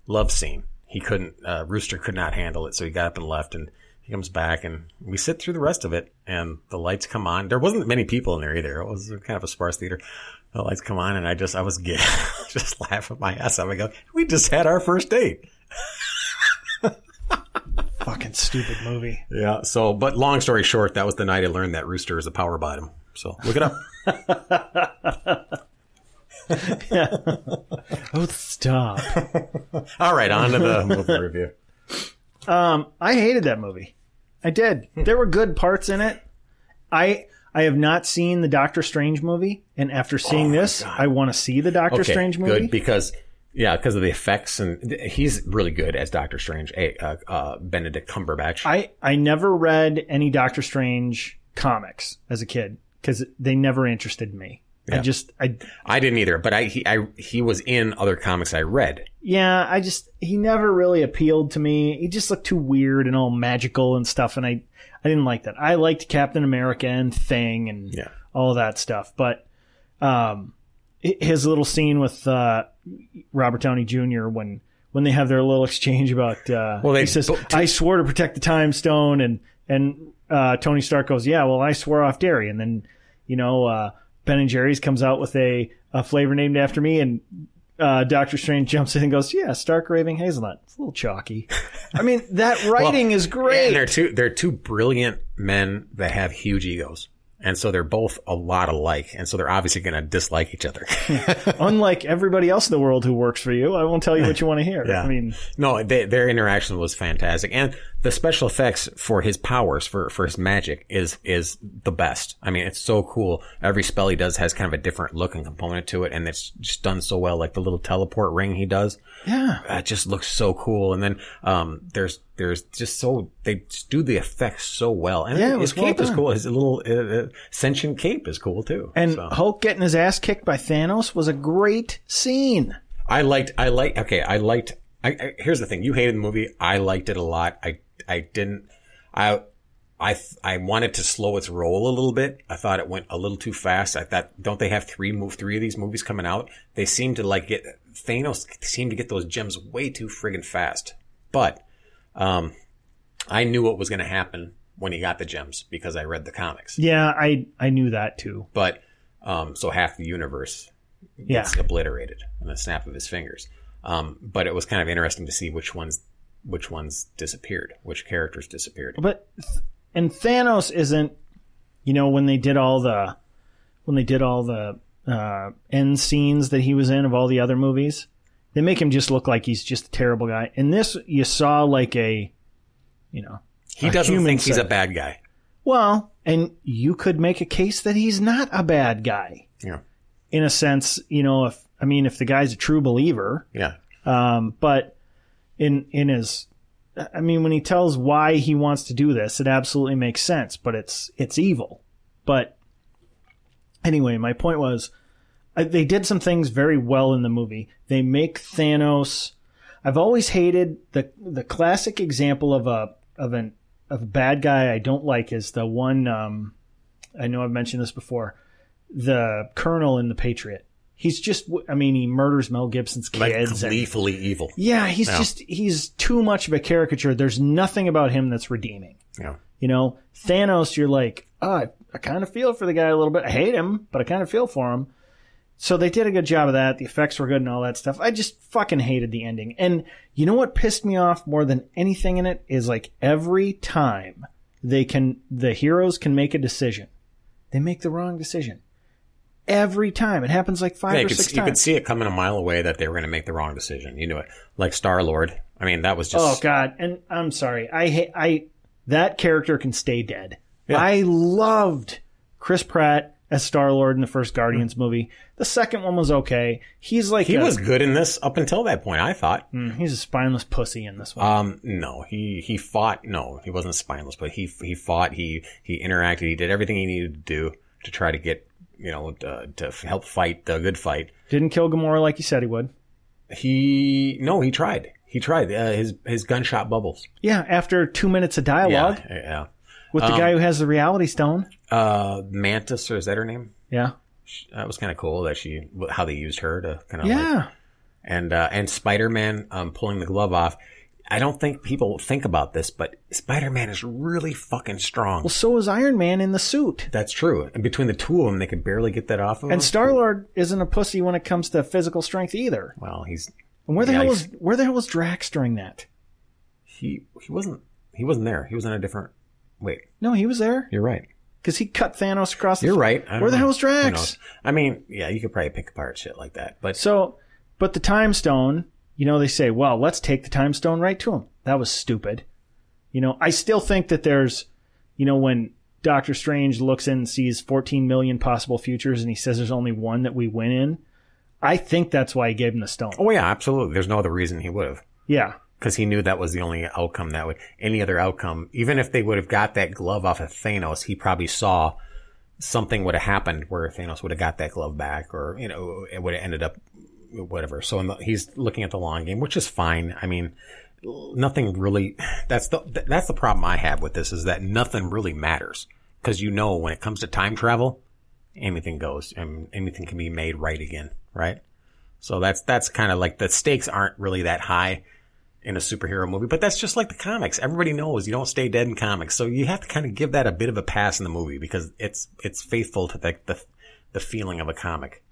love scene, he couldn't. Rooster could not handle it, so he got up and left. And he comes back, and we sit through the rest of it, and the lights come on. There wasn't many people in there either. It was kind of a sparse theater. The lights come on, and I was laughing my ass off. I go, we just had our first date. Fucking stupid movie. Yeah. So, but long story short, that was the night I learned that Rooster is a power bottom. So look it up. Yeah. Oh, stop. All right, on to the movie review. I hated that movie. I did. There were good parts in it. I have not seen the Doctor Strange movie, and after seeing this, God. I want to see the Doctor Strange movie. Good, because of the effects, and he's really good as Doctor Strange, Benedict Cumberbatch. I never read any Doctor Strange comics as a kid because they never interested me. Yeah. I didn't either, but he was in other comics I read. Yeah, he never really appealed to me. He just looked too weird and all magical and stuff, and I didn't like that. I liked Captain America and Thing and all that stuff, but his little scene with Robert Downey Jr. when they have their little exchange about he says, "I swore to protect the Time Stone," and Tony Stark goes, "Yeah, well, I swore off dairy," and then Ben and Jerry's comes out with a flavor named after me, and Doctor Strange jumps in and goes, "Yeah, Stark Raving Hazelnut. It's a little chalky." I mean, that writing is great. And they're two brilliant men that have huge egos, and so they're both a lot alike, and so they're obviously going to dislike each other. Unlike everybody else in the world who works for you, I won't tell you what you want to hear. Yeah. I mean, no, their interaction was fantastic, and the special effects for his powers, for his magic, is the best. I mean, it's so cool. Every spell he does has kind of a different look and component to it, and it's just done so well. Like the little teleport ring he does, it just looks so cool. And then there's just they just do the effects so well. And his cape is cool. His little sentient cape is cool too. And Hulk getting his ass kicked by Thanos was a great scene. Here's the thing. You hated the movie. I liked it a lot. I wanted to slow its roll a little bit. I thought it went a little too fast. I thought, don't they have three of these movies coming out? They seem to Thanos seemed to get those gems way too friggin' fast. But, I knew what was going to happen when he got the gems because I read the comics. Yeah. I knew that too. But, so half the universe gets obliterated in the snap of his fingers. But it was kind of interesting to see which ones disappeared, which characters disappeared. But and Thanos isn't, when they did all the end scenes that he was in of all the other movies, they make him just look like he's just a terrible guy. And this, you saw like he doesn't think he's a bad guy. Well, and you could make a case that he's not a bad guy. Yeah. In a sense, if the guy's a true believer. Yeah. But in his, I mean, when he tells why he wants to do this, it absolutely makes sense, but it's evil. But anyway, my point was they did some things very well in the movie. They make Thanos. I've always hated the classic example of a bad guy I don't like is the one, I know I've mentioned this before, the Colonel in The Patriot. He's just, he murders Mel Gibson's kids. Like gleefully evil. Yeah, he's too much of a caricature. There's nothing about him that's redeeming. Yeah. Thanos, you're like, I kind of feel for the guy a little bit. I hate him, but I kind of feel for him. So they did a good job of that. The effects were good and all that stuff. I just fucking hated the ending. And you know what pissed me off more than anything in it is, like, every time the heroes can make a decision, they make the wrong decision. Every time. It happens like five or six times. You could see it coming a mile away that they were going to make the wrong decision. You knew it. Like Star-Lord. I mean, that was just... Oh, God. And I'm sorry. That character can stay dead. Yeah. I loved Chris Pratt as Star-Lord in the first Guardians movie. The second one was okay. He was good in this up until that point, I thought. He's a spineless pussy in this one. No, he fought. No, he wasn't spineless, but he fought. He interacted. He did everything he needed to do to try to get, to help fight the good fight. Didn't kill Gamora like he said he would. No, he tried. He tried. His gunshot bubbles. Yeah, after 2 minutes of dialogue. Yeah. With the guy who has the reality stone. Mantis, or is that her name? Yeah. That was kind of cool how they used her to kind of... Yeah. And Spider-Man pulling the glove off. I don't think people think about this, but Spider-Man is really fucking strong. Well, so is Iron Man in the suit. That's true. And between the two of them, they could barely get that off of him. And Star-Lord isn't a pussy when it comes to physical strength either. Well, where the hell was Drax during that? He wasn't there. He was in a different... Wait. No, he was there. You're right. Because he cut Thanos across the... You're right. Where the hell is Drax? I mean, yeah, you could probably pick apart shit like that. But the time stone, they say, well, let's take the time stone right to him. That was stupid. I still think that there's, when Doctor Strange looks in and sees 14 million possible futures and he says there's only one that we win in, I think that's why he gave him the stone. Oh, yeah, absolutely. There's no other reason he would have. Yeah. Because he knew that was the only outcome any other outcome, even if they would have got that glove off of Thanos, he probably saw something would have happened where Thanos would have got that glove back, or, it would have ended up whatever. So he's looking at the long game, which is fine. I mean, nothing really, that's the problem I have with this, is that nothing really matters. Because when it comes to time travel, anything goes and anything can be made right again, right? So that's kind of like the stakes aren't really that high in a superhero movie, but that's just like the comics. Everybody knows you don't stay dead in comics, so you have to kind of give that a bit of a pass in the movie because it's faithful to the feeling of a comic.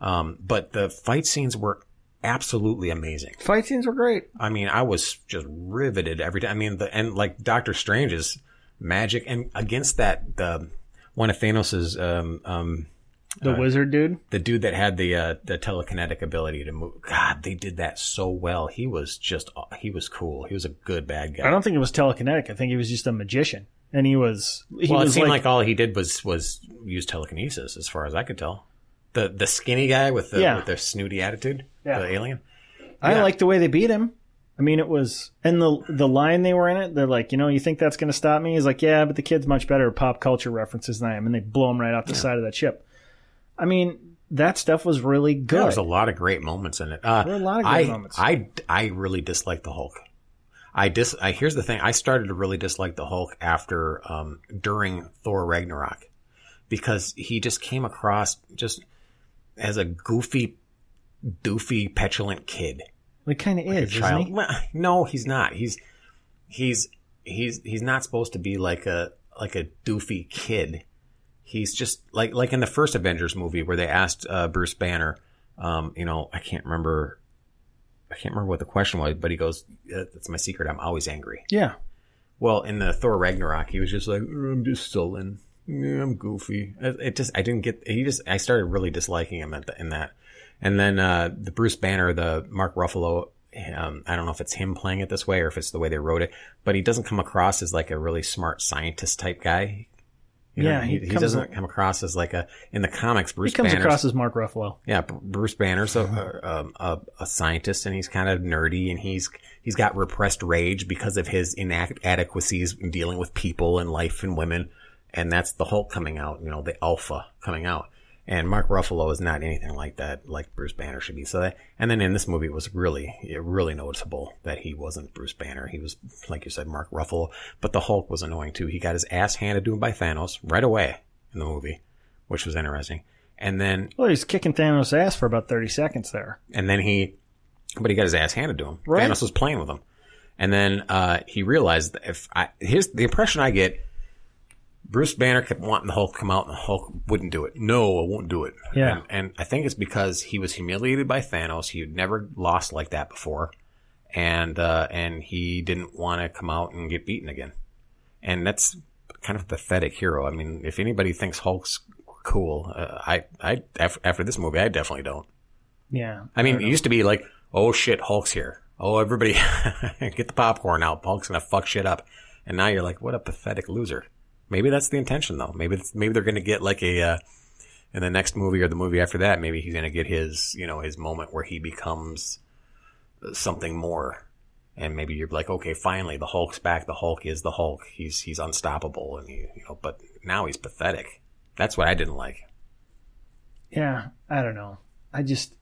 But the fight scenes were absolutely amazing. Fight scenes were great. I mean, I was just riveted every time. I mean, like Doctor Strange's magic, and against that, the one of Thanos's the wizard dude? The dude that had the telekinetic ability to move. God, they did that so well. He was cool. He was a good bad guy. I don't think it was telekinetic. I think he was just a magician. And it seemed like all he did was use telekinesis, as far as I could tell. The skinny guy with the snooty attitude, the alien. Yeah. I liked the way they beat him. I mean, it was... And the line they were in it, they're like, you think that's going to stop me? He's like, yeah, but the kid's much better at pop culture references than I am. And they blow him right off the side of that ship. I mean, that stuff was really good. There was a lot of great moments in it. There were a lot of great moments. I really disliked the Hulk. Here's the thing. I started to really dislike the Hulk after during Thor Ragnarok, because he just came across just as a goofy, doofy, petulant kid. He kind of is, isn't he? Well, no, he's not. He's not supposed to be like a doofy kid. He's just like in the first Avengers movie where they asked Bruce Banner, I can't remember what the question was, but he goes, "That's my secret. I'm always angry." Yeah. Well, in the Thor Ragnarok, he was just like, "I'm just sullen. I'm goofy." I started really disliking him in that. And then the Bruce Banner, the Mark Ruffalo. I don't know if it's him playing it this way or if it's the way they wrote it, but he doesn't come across as like a really smart scientist type guy. He doesn't come across as like in the comics, Bruce Banner. He comes across as Mark Ruffalo. Yeah, Bruce Banner's a scientist, and he's kind of nerdy, and he's got repressed rage because of his inadequacies in dealing with people and life and women, and that's the Hulk coming out, the alpha coming out. And Mark Ruffalo is not anything like that, like Bruce Banner should be. And then in this movie, it was really noticeable that he wasn't Bruce Banner. He was, like you said, Mark Ruffalo. But the Hulk was annoying too. He got his ass handed to him by Thanos right away in the movie, which was interesting. And then... Well, he was kicking Thanos' ass for about 30 seconds there. And then But he got his ass handed to him. Right. Thanos was playing with him. And then he realized that the impression I get... Bruce Banner kept wanting the Hulk to come out, and the Hulk wouldn't do it. No, I won't do it. Yeah. And I think it's because he was humiliated by Thanos. He had never lost like that before. And he didn't want to come out and get beaten again. And that's kind of a pathetic hero. I mean, if anybody thinks Hulk's cool, I after this movie, I definitely don't. Yeah. I mean, it used to be like, oh, shit, Hulk's here. Oh, everybody get the popcorn out. Hulk's going to fuck shit up. And now you're like, what a pathetic loser. Maybe that's the intention, though. Maybe they're going to get like a in the next movie or the movie after that, maybe he's going to get his, you know, his moment where he becomes something more. And maybe you're like, okay, finally, the Hulk's back. The Hulk is the Hulk. He's unstoppable. And he, you know, but now he's pathetic. That's what I didn't like. Yeah, I don't know. I just...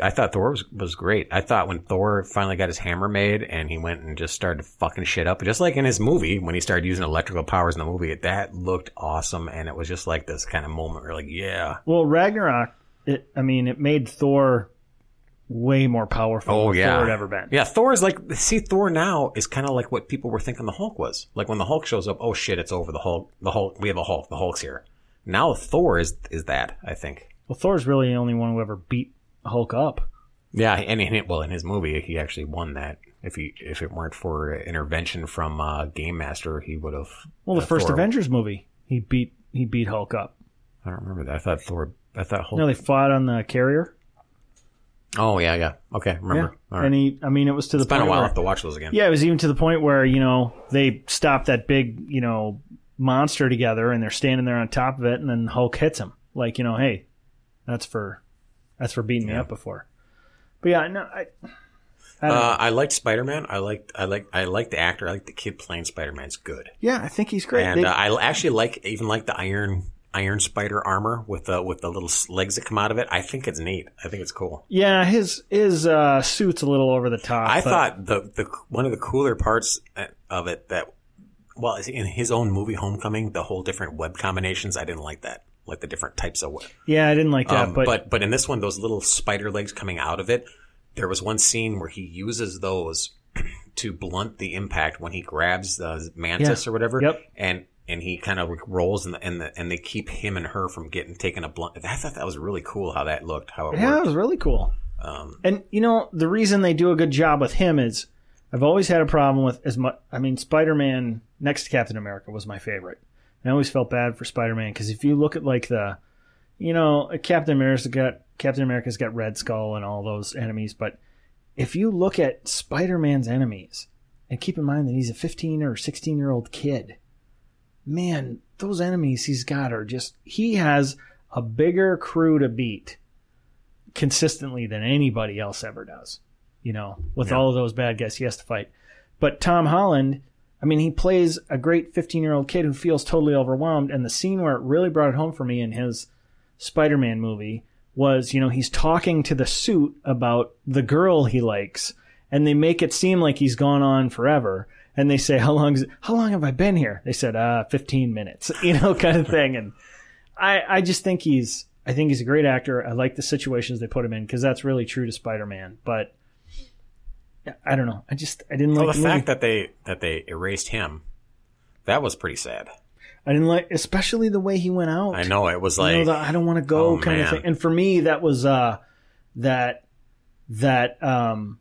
I thought Thor was great. I thought when Thor finally got his hammer made and he went and just started fucking shit up, just like in his movie when he started using electrical powers in the movie, that looked awesome. And it was just like this kind of moment where like, yeah. Well, Ragnarok, it made Thor way more powerful than Thor had ever been. Yeah, Thor is like, see, Thor now is kind of like what people were thinking the Hulk was. Like when the Hulk shows up, oh shit, it's over. The Hulk, we have a Hulk. The Hulk's here. Now Thor is that, I think. Well, Thor's really the only one who ever beat Hulk up. Yeah, and in his movie, he actually won that. If it weren't for intervention from Game Master, he would have. Well, the first Thor... Avengers movie, he beat Hulk up. I don't remember that. I thought Hulk. No, they fought on the carrier. Oh yeah. Okay, remember. Yeah. All right. And it was to the. It's been a while. I'll have to watch those again. Yeah, it was even to the point where they stopped that big monster together, and they're standing there on top of it, and then Hulk hits him like hey, that's for beating me up before. But yeah, no, I don't know. I liked Spider-Man. I like the actor. I like the kid playing Spider-Man's good. Yeah, I think he's great. And I actually like the iron spider armor with the little legs that come out of it. I think it's neat. I think it's cool. Yeah, his suit's a little over the top. I thought the one of the cooler parts of it that, well, in his own movie Homecoming, the whole different web combinations, I didn't like that. Like the different types of web. Yeah, I didn't like that. But in this one, those little spider legs coming out of it, there was one scene where he uses those to blunt the impact when he grabs the Mantis or whatever. Yep. And he kind of rolls and they keep him and her from taking a blunt. I thought that was really cool how that looked, how it worked. Yeah, it was really cool. And the reason they do a good job with him is I've always had a problem with as much. I mean, Spider-Man next to Captain America was my favorite. I always felt bad for Spider-Man because if you look at like the, Captain America's got Red Skull and all those enemies, but if you look at Spider-Man's enemies and keep in mind that he's a 15 or 16-year-old kid, man, those enemies he's got are just, he has a bigger crew to beat consistently than anybody else ever does, all of those bad guys he has to fight. But Tom Holland, I mean, he plays a great 15-year-old kid who feels totally overwhelmed. And the scene where it really brought it home for me in his Spider-Man movie was, he's talking to the suit about the girl he likes. And they make it seem like he's gone on forever. And they say, how long have I been here? They said, 15 minutes, kind of thing. And I just think he's a great actor. I like the situations they put him in because that's really true to Spider-Man. But I don't know. I didn't like the fact that they erased him. That was pretty sad. I didn't like, especially the way he went out. I know it was like the, I don't want to go kind of thing. And for me, that was that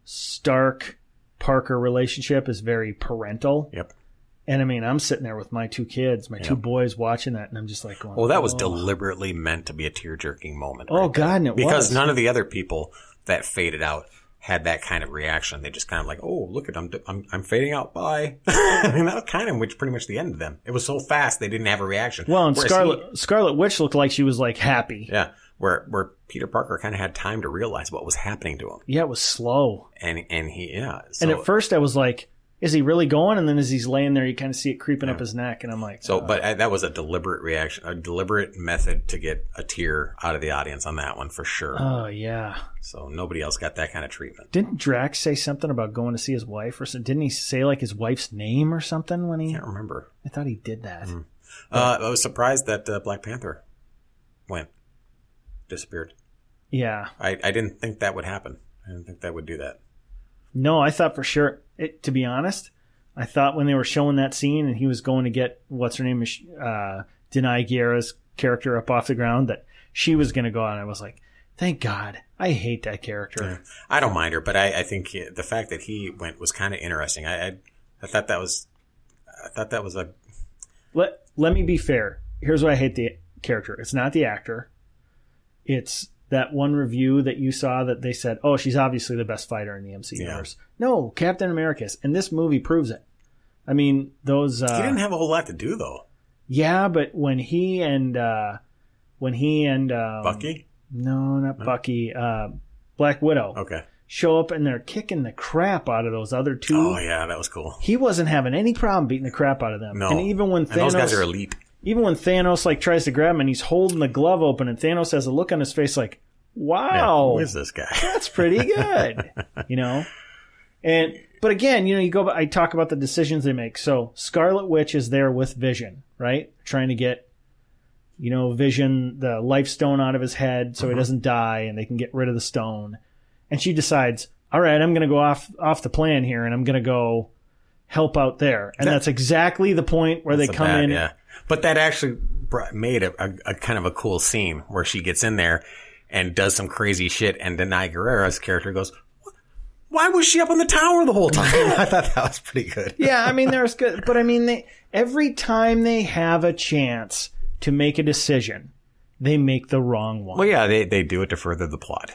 Stark Parker relationship is very parental. Yep. And I mean, I'm sitting there with my two kids, my two boys watching that, and I'm just like going, well, that was deliberately meant to be a tear-jerking moment. Oh, right, God, and it was. Because none of the other people that faded out had that kind of reaction. They just kind of like, oh, look at I'm fading out. Bye. I mean, that was kind of pretty much the end of them. It was so fast they didn't have a reaction. Well, and Scarlet Witch looked like she was like happy. Yeah, where Peter Parker kind of had time to realize what was happening to him. Yeah, it was slow. And he So, and at first I was like, is he really going? And then as he's laying there, you kind of see it creeping up his neck, and I'm like, But that was a deliberate reaction, a deliberate method to get a tear out of the audience on that one for sure. Oh yeah. So nobody else got that kind of treatment. Didn't Drax say something about going to see his wife, or something? Didn't he say like his wife's name or something when he? I can't remember. I thought he did that. Mm-hmm. I was surprised that Black Panther disappeared. Yeah. I didn't think that would happen. I didn't think that would do that. No, I thought for sure, to be honest, I thought when they were showing that scene and he was going to get what's her name, Denai Guerra's character up off the ground, that she was going to go on. I was like, thank God. I hate that character. Yeah. I don't mind her, but I think the fact that he went was kind of interesting. I thought that was a. Let me be fair. Here's why I hate the character. It's not the actor. It's that one review that you saw that they said, oh, she's obviously the best fighter in the MCU universe. Yeah. No, Captain America is. And this movie proves it. I mean, those... he didn't have a whole lot to do, though. Yeah, but when he and... Bucky? No, not Bucky. Black Widow. Okay. Show up and they're kicking the crap out of those other two. Oh, yeah, that was cool. He wasn't having any problem beating the crap out of them. No. And even when Thanos... And those guys are elite. Even when Thanos tries to grab him and he's holding the glove open and Thanos has a look on his face like, wow. Yeah, who is this guy? That's pretty good. You know? And but again, you know, I talk about the decisions they make. So Scarlet Witch is there with Vision, right? Trying to get, Vision, the life stone out of his head so he doesn't die and they can get rid of the stone. And she decides, all right, I'm going to go off the plan here and I'm going to go help out there. And that's exactly the point where they come in. Yeah. But that actually made a kind of a cool scene where she gets in there and does some crazy shit. And Denai Guerrera's character goes, why was she up on the tower the whole time? I thought that was pretty good. Yeah, I mean, there's good. But I mean, every time they have a chance to make a decision, they make the wrong one. Well, yeah, they do it to further the plot.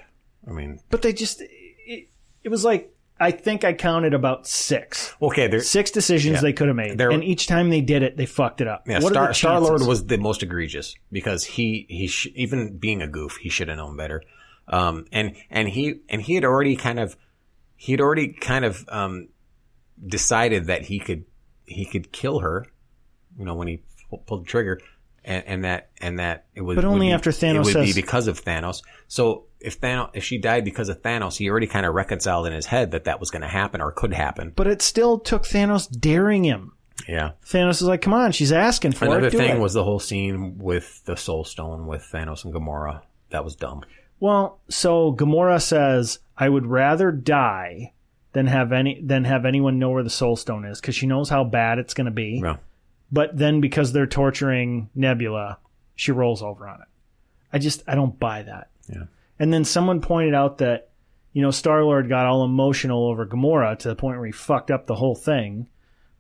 I mean. But they just, it was like. I think I counted about six. Okay, there's 6 decisions they could have made, and each time they did it, they fucked it up. Yeah, Star-Lord was the most egregious because he even being a goof, he should have known better. And he had already decided that he could kill her, when he pulled the trigger, and that it was. But only after Thanos says. It would be because of Thanos. So. If she died because of Thanos, he already kind of reconciled in his head that was going to happen or could happen. But it still took Thanos daring him. Yeah. Thanos is like, come on, she's asking for it. Another thing was the whole scene with the Soul Stone with Thanos and Gamora. That was dumb. Well, so Gamora says, I would rather die than have anyone know where the Soul Stone is because she knows how bad it's going to be. Yeah. But then because they're torturing Nebula, she rolls over on it. I don't buy that. Yeah. And then someone pointed out that, Star-Lord got all emotional over Gamora to the point where he fucked up the whole thing,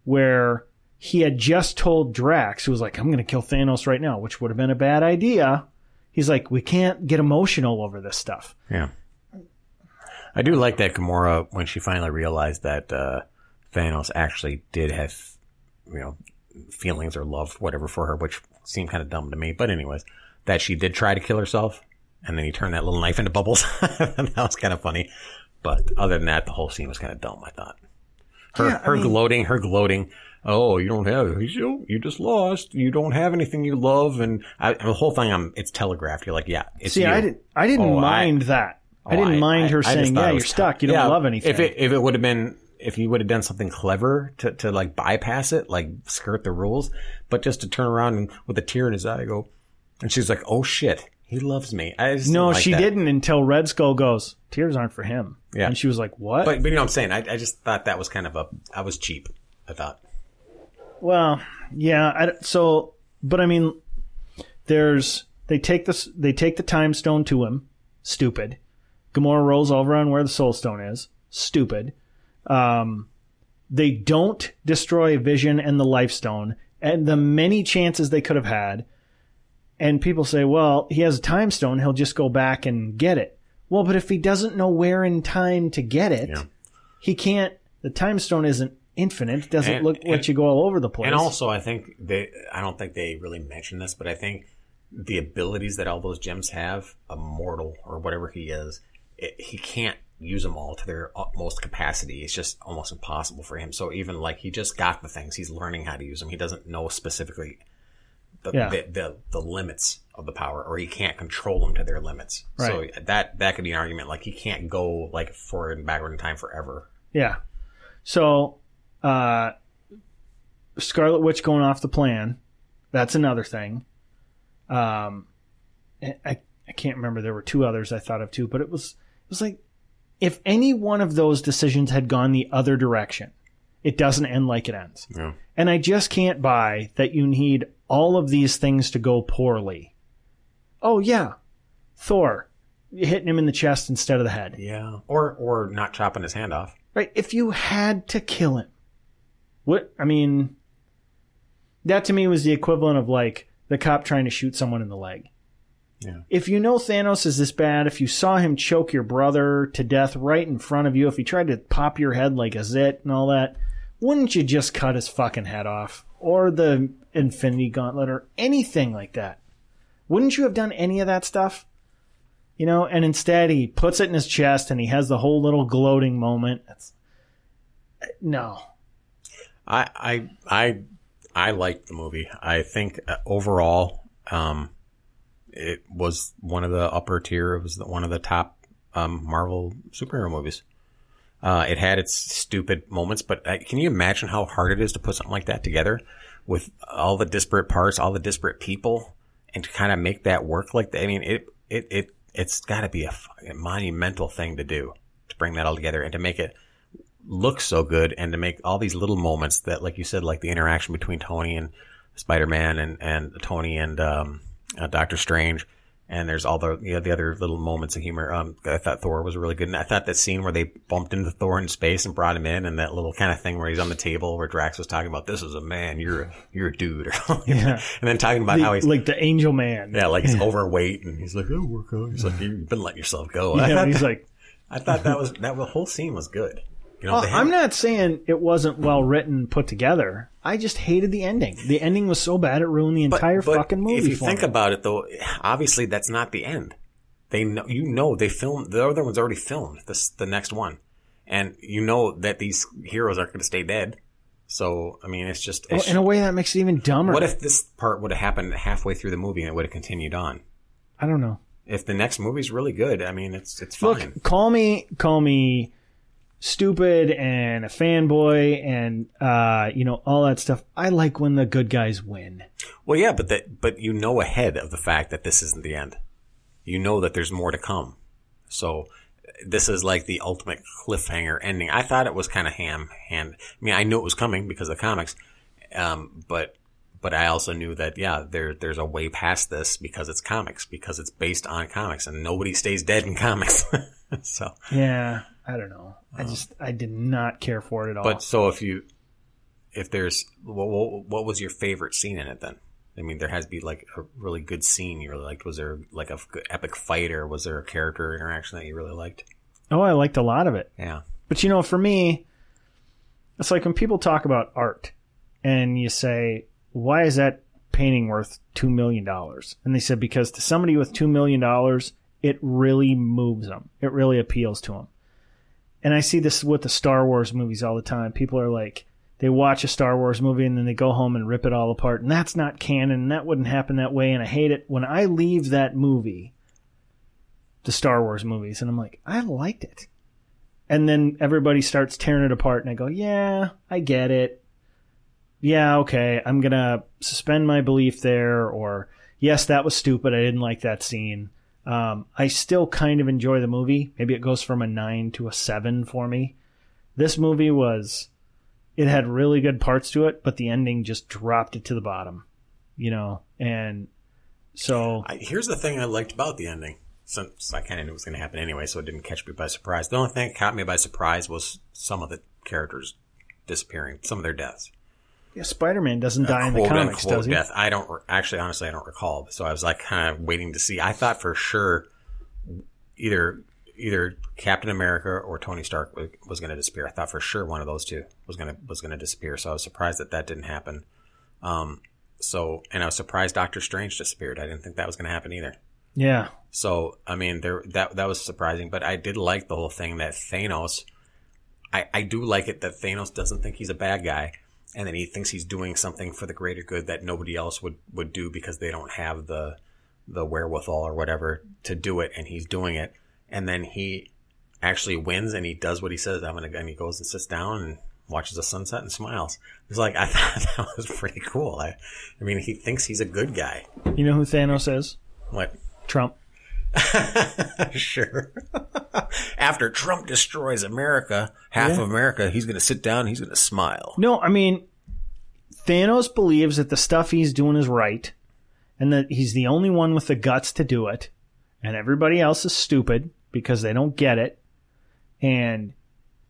where he had just told Drax, who was like, I'm going to kill Thanos right now, which would have been a bad idea. He's like, we can't get emotional over this stuff. Yeah. I do like that Gamora, when she finally realized that Thanos actually did have, feelings or love, whatever, for her, which seemed kind of dumb to me. But anyways, that she did try to kill herself. And then he turned that little knife into bubbles. That was kind of funny. But other than that, the whole scene was kind of dumb, I thought. Her gloating. Oh, you don't have, you just lost. You don't have anything you love. And the whole thing, it's telegraphed. You're like, yeah, it's See, you. I didn't mind that. I didn't mind her saying, yeah, you're stuck. You don't love anything. If it would have been, if you would have done something clever to bypass it, skirt the rules. But just to turn around and with a tear in his eye, go, and she's like, oh, shit. He loves me. She didn't until Red Skull goes, tears aren't for him. Yeah. And she was like, what? But you know what I'm saying? I just thought that was kind of I was cheap, I thought. Well, yeah. They take the time stone to him. Stupid. Gamora rolls over on where the Soul Stone is. Stupid. They don't destroy Vision and the Life Stone and the many chances they could have had. And people say, well, he has a time stone. He'll just go back and get it. Well, but if he doesn't know where in time to get it, he can't. The time stone isn't infinite. It doesn't let you go all over the place. And also, I don't think they really mentioned this, but I think the abilities that all those gems have, a mortal or whatever he is, he can't use them all to their utmost capacity. It's just almost impossible for him. So even he just got the things. He's learning how to use them. He doesn't know specifically the limits of the power, or he can't control them to their limits. Right. So that could be an argument. He can't go forward and backward in time forever. Yeah. So Scarlet Witch going off the plan. That's another thing. I can't remember. There were 2 others I thought of too, but it was like if any one of those decisions had gone the other direction, It doesn't end like it ends. Yeah. And I just can't buy that you need all of these things to go poorly. Oh, yeah. Thor hitting him in the chest instead of the head. Yeah. Or not chopping his hand off. Right. If you had to kill him. What? I mean, that to me was the equivalent of like the cop trying to shoot someone in the leg. Yeah. If you know Thanos is this bad, if you saw him choke your brother to death right in front of you, if he tried to pop your head like a zit and all that, wouldn't you just cut his fucking head off? Or the Infinity Gauntlet or anything like that? Wouldn't you have done any of that stuff? You know, and instead he puts it in his chest and he has the whole little gloating moment. That's, no. I liked the movie. I think overall... it was one of the upper tier. It was one of the top Marvel superhero movies. It had its stupid moments, but can you imagine how hard it is to put something like that together with all the disparate parts, all the disparate people, and to kind of make that work like that? I mean, it's got to be a fucking monumental thing to do to bring that all together and to make it look so good and to make all these little moments that, like you said, like the interaction between Tony and Spider-Man and Tony and... Doctor Strange, and there's all the other little moments of humor. I thought Thor was really good, and I thought that scene where they bumped into Thor in space and brought him in, and that little kind of thing where he's on the table where Drax was talking about, this is a man, you're a dude, or something. Yeah. And then talking about how he's like the angel man, yeah, like he's overweight, and he's like, oh, we're going. He's like, you've been letting yourself go. Yeah, he's like, I thought that whole scene was good. You know, I'm not saying it wasn't well written, put together. I just hated the ending. The ending was so bad it ruined the entire fucking movie. If you think about it, though, obviously that's not the end. They know, they filmed the other one's already filmed this, the next one, and you know that these heroes aren't going to stay dead. So I mean, it's just in a way that makes it even dumber. What if this part would have happened halfway through the movie and it would have continued on? I don't know. If the next movie's really good, I mean, it's fine. Look, call me stupid and a fanboy and all that stuff. I like when the good guys win. Well, yeah, but you know ahead of the fact that this isn't the end. You know that there's more to come. So this is like the ultimate cliffhanger ending. I thought it was kind of ham. I mean, I knew it was coming because of the comics, but I also knew that there's a way past this because it's comics, because it's based on comics, and nobody stays dead in comics. So yeah. I don't know. I did not care for it at all. But so what was your favorite scene in it then? I mean, there has to be like a really good scene you really liked. Was there like a epic fight, or was there a character interaction that you really liked? Oh, I liked a lot of it. Yeah. But you know, for me, it's like when people talk about art and you say, why is that painting worth $2 million? And they said, because to somebody with $2 million, it really moves them. It really appeals to them. And I see this with the Star Wars movies all the time. People are like, they watch a Star Wars movie and then they go home and rip it all apart. And that's not canon. And that wouldn't happen that way. And I hate it. When I leave that movie, the Star Wars movies, and I'm like, I liked it. And then everybody starts tearing it apart. And I go, yeah, I get it. Yeah, okay. I'm going to suspend my belief there. Or, yes, that was stupid. I didn't like that scene. I still kind of enjoy the movie. Maybe it goes from a 9 to a 7 for me. This movie it had really good parts to it, but the ending just dropped it to the bottom, you know? And so... Here's the thing I liked about the ending. Since I kind of knew it was going to happen anyway, so it didn't catch me by surprise. The only thing that caught me by surprise was some of the characters disappearing, some of their deaths. Yeah, Spider-Man doesn't die in the comics, does he? Death. I don't actually, honestly, I don't recall. So I was like, kind of waiting to see. I thought for sure either Captain America or Tony Stark was going to disappear. I thought for sure one of those two was going to disappear. So I was surprised that didn't happen. And I was surprised Doctor Strange disappeared. I didn't think that was going to happen either. Yeah. So I mean, that was surprising, but I did like the whole thing that Thanos. I do like it that Thanos doesn't think he's a bad guy. And then he thinks he's doing something for the greater good that nobody else would do because they don't have the wherewithal or whatever to do it. And he's doing it. And then he actually wins and he does what he says. And he goes and sits down and watches the sunset and smiles. It's like, I thought that was pretty cool. I mean, he thinks he's a good guy. You know who Thanos is? What? Trump. Sure. After Trump destroys America, half of America, he's going to sit down and he's going to smile. No, I mean, Thanos believes that the stuff he's doing is right and that he's the only one with the guts to do it, and everybody else is stupid because they don't get it. And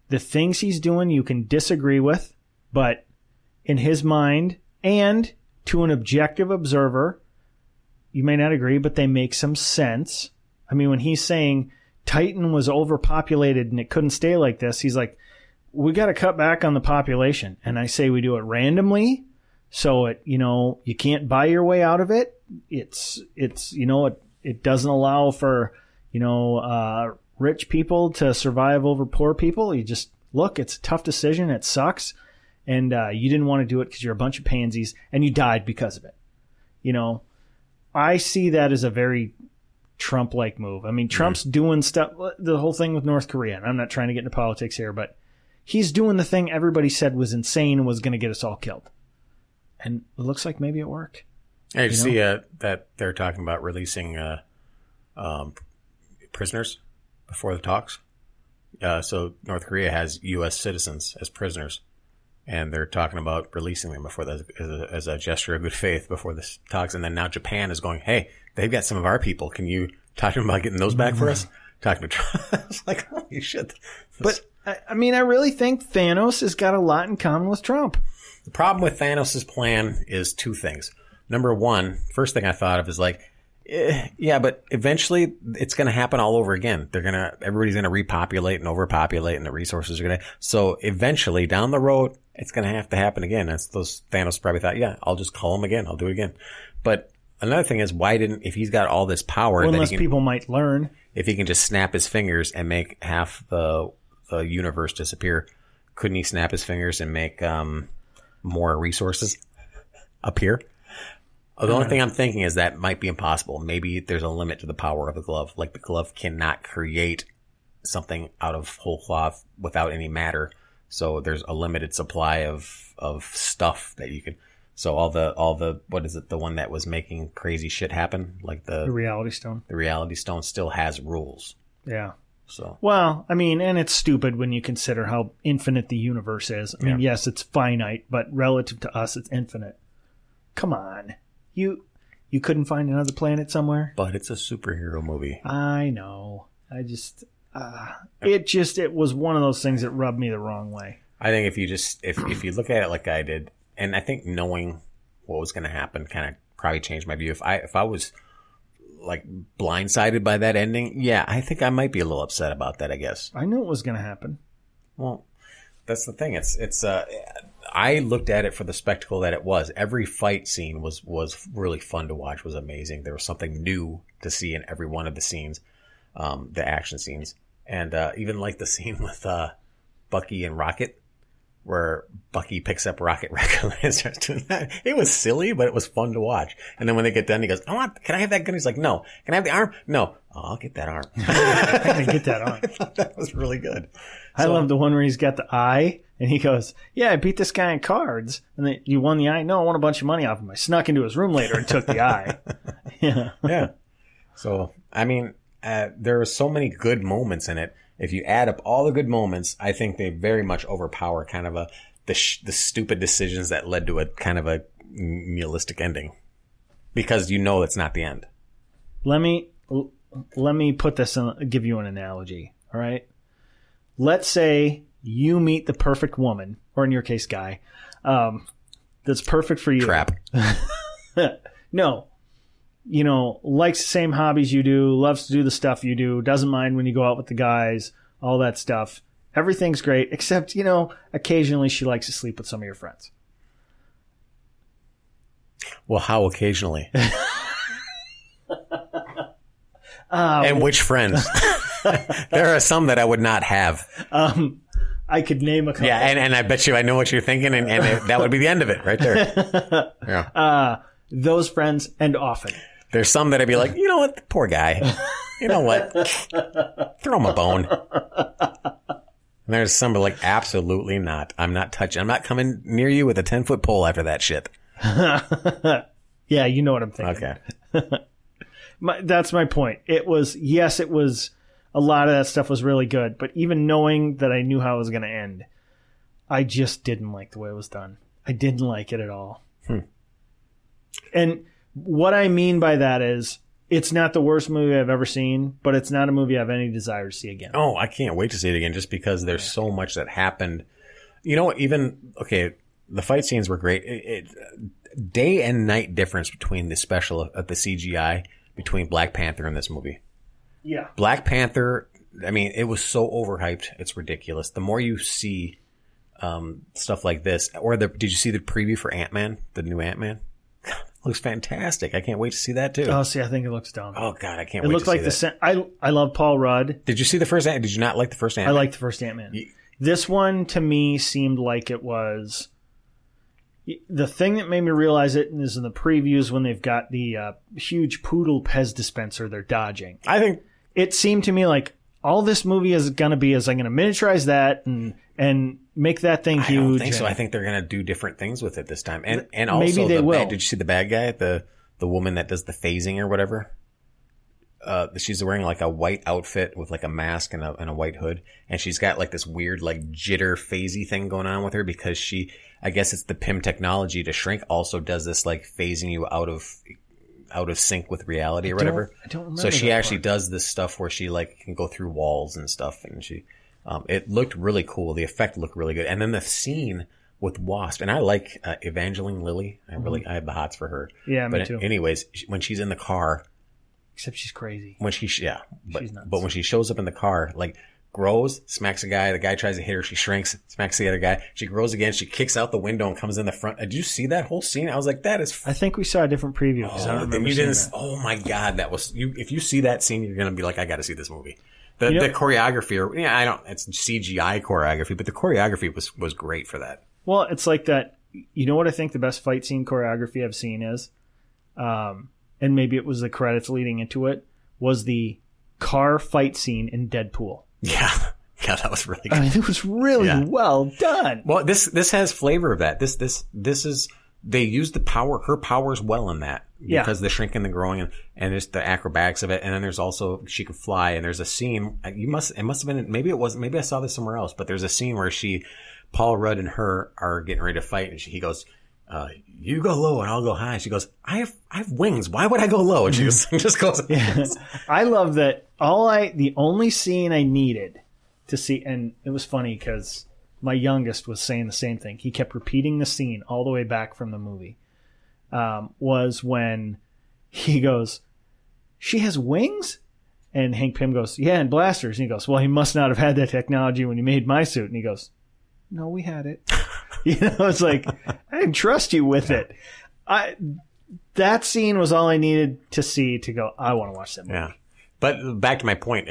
the things he's doing you can disagree with, but in his mind and to an objective observer, you may not agree, but they make some sense. I mean, when he's saying Titan was overpopulated and it couldn't stay like this, he's like, we got to cut back on the population. And I say we do it randomly. So it, you know, you can't buy your way out of it. It's, you know, it doesn't allow for, you know, rich people to survive over poor people. You just look, it's a tough decision. It sucks. And you didn't want to do it because you're a bunch of pansies and you died because of it. You know, I see that as a very Trump-like move. I mean, Trump's doing stuff, the whole thing with North Korea. And I'm not trying to get into politics here, but he's doing the thing everybody said was insane and was going to get us all killed. And it looks like maybe it worked. I see that they're talking about releasing prisoners before the talks. So North Korea has U.S. citizens as prisoners. And they're talking about releasing them before that as a gesture of good faith before this talks. And then now Japan is going, hey, they've got some of our people. Can you talk to them about getting those back for us? Talking to Trump. It's like, holy shit. But I mean, I really think Thanos has got a lot in common with Trump. The problem with Thanos' plan is two things. Number one, first thing I thought of is like, yeah, but eventually it's going to happen all over again. Everybody's going to repopulate and overpopulate, and the resources are going to. So eventually, down the road, it's going to happen again. That's those Thanos probably thought, yeah, I'll just call him again. I'll do it again. But another thing is, why didn't, if he's got all this power, well, unless people might learn, if he can just snap his fingers and make half the universe disappear, couldn't he snap his fingers and make more resources appear? The only thing I'm thinking is that might be impossible. Maybe there's a limit to the power of the glove. Like the glove cannot create something out of whole cloth without any matter. So there's a limited supply of stuff that you can. So all the what is it? The one that was making crazy shit happen, like the reality stone. The reality stone still has rules. Yeah. So well, I mean, and it's stupid when you consider how infinite the universe is. I mean, yes, it's finite, but relative to us, it's infinite. Come on. You couldn't find another planet somewhere? But it's a superhero movie. I know. I just it was one of those things that rubbed me the wrong way. I think if you just if you look at it like I did, and I think knowing what was going to happen kind of probably changed my view. If I was like blindsided by that ending, yeah, I think I might be a little upset about that, I guess. I knew it was going to happen. Well, that's the thing. It's I looked at it for the spectacle that it was. Every fight scene was really fun to watch, was amazing. There was something new to see in every one of the scenes, the action scenes. And even like the scene with Bucky and Rocket, where Bucky picks up Rocket regularly and starts doing that. It was silly, but it was fun to watch. And then when they get done, he goes, can I have that gun? He's like, no. Can I have the arm? No. Oh, I'll get that arm. I can get that arm. I thought that was really good. I love the one where he's got the eye. And he goes, yeah, I beat this guy in cards. And then you won the eye? No, I won a bunch of money off him. I snuck into his room later and took the eye. Yeah. So, I mean, there are so many good moments in it. If you add up all the good moments, I think they very much overpower kind of the stupid decisions that led to a kind of a nihilistic ending. Because you know it's not the end. Let me put this in, give you an analogy. All right. Let's say you meet the perfect woman, or in your case, guy, that's perfect for you. Trap. No. You know, likes the same hobbies you do, loves to do the stuff you do, doesn't mind when you go out with the guys, all that stuff. Everything's great, except, you know, occasionally she likes to sleep with some of your friends. Well, how occasionally? And which friends? There are some that I would not have. I could name a couple. Yeah, and I bet you I know what you're thinking, and that would be the end of it right there. Yeah. Those friends, and often. There's some that I'd be like, you know what? Poor guy. You know what? Throw him a bone. And there's some that are like, absolutely not. I'm not touching. I'm not coming near you with a 10-foot pole after that shit. Yeah, you know what I'm thinking. Okay. That's my point. It was, yes, it was, a lot of that stuff was really good, but even knowing that I knew how it was going to end, I just didn't like the way it was done. I didn't like it at all. And what I mean by that is, it's not the worst movie I've ever seen, but it's not a movie I have any desire to see again. Oh, I can't wait to see it again, just because there's so much that happened. You know what? Even, okay, the fight scenes were great. It day and night difference between the special, the CGI, between Black Panther and this movie. Yeah. Black Panther, I mean, it was so overhyped. It's ridiculous. The more you see stuff like this, or did you see the preview for Ant-Man, the new Ant-Man? Looks fantastic. I can't wait to see that too. Oh, see, I think it looks dumb. Oh God, I can't wait to see that. It looks like I love Paul Rudd. Did you see the first Ant-Man? Did you not like the first Ant-Man? I liked the first Ant-Man. This one to me seemed like it was the thing that made me realize it is in the previews when they've got the huge poodle Pez dispenser they're dodging. I think it seemed to me like all this movie is going to be is I'm going to miniaturize that and make that thing huge. I don't think so. I think they're going to do different things with it this time. And also, maybe they will. Did you see the bad guy? The woman that does the phasing or whatever? She's wearing like a white outfit with like a mask and a white hood. And she's got like this weird like jitter phasey thing going on with her because she, I guess it's the PIM technology to shrink, also does this like phasing you out of sync with reality or whatever. I don't remember. So she actually does this stuff where she like can go through walls and stuff and she... it looked really cool. The effect looked really good. And then the scene with Wasp. And I like Evangeline Lilly. I have the hots for her. Yeah, me too. Anyways, when she's in the car. Except she's crazy. She's nuts. But when she shows up in the car, like grows, smacks a guy. The guy tries to hit her. She shrinks, smacks the other guy. She grows again. She kicks out the window and comes in the front. Did you see that whole scene? I was like, that is... I think we saw a different preview. Oh, I don't remember seeing that. Oh my God. That was... if you see that scene, you're going to be like, I got to see this movie. The choreography, it's CGI choreography, but the choreography was great for that. Well, it's like that. You know what I think the best fight scene choreography I've seen is, and maybe it was the credits leading into it, was the car fight scene in Deadpool. Yeah, that was really good. I mean, it was really well done. Well, this has flavor of that. This is. They use her powers well in that because the shrinking, the growing, and there's the acrobatics of it. And then there's also, she can fly, and there's a scene, it must have been, maybe it wasn't, maybe I saw this somewhere else, but there's a scene where Paul Rudd and her are getting ready to fight, and he goes, you go low and I'll go high. She goes, I have wings. Why would I go low? And she just goes. Yes. I love that. The only scene I needed to see, and it was funny because my youngest was saying the same thing. He kept repeating the scene all the way back from the movie. Was when he goes, she has wings? And Hank Pym goes, yeah, and blasters. And he goes, well, he must not have had that technology when he made my suit. And he goes, no, we had it. It's like, I didn't trust you with it. That scene was all I needed to see to go, I want to watch that movie. Yeah. But back to my point,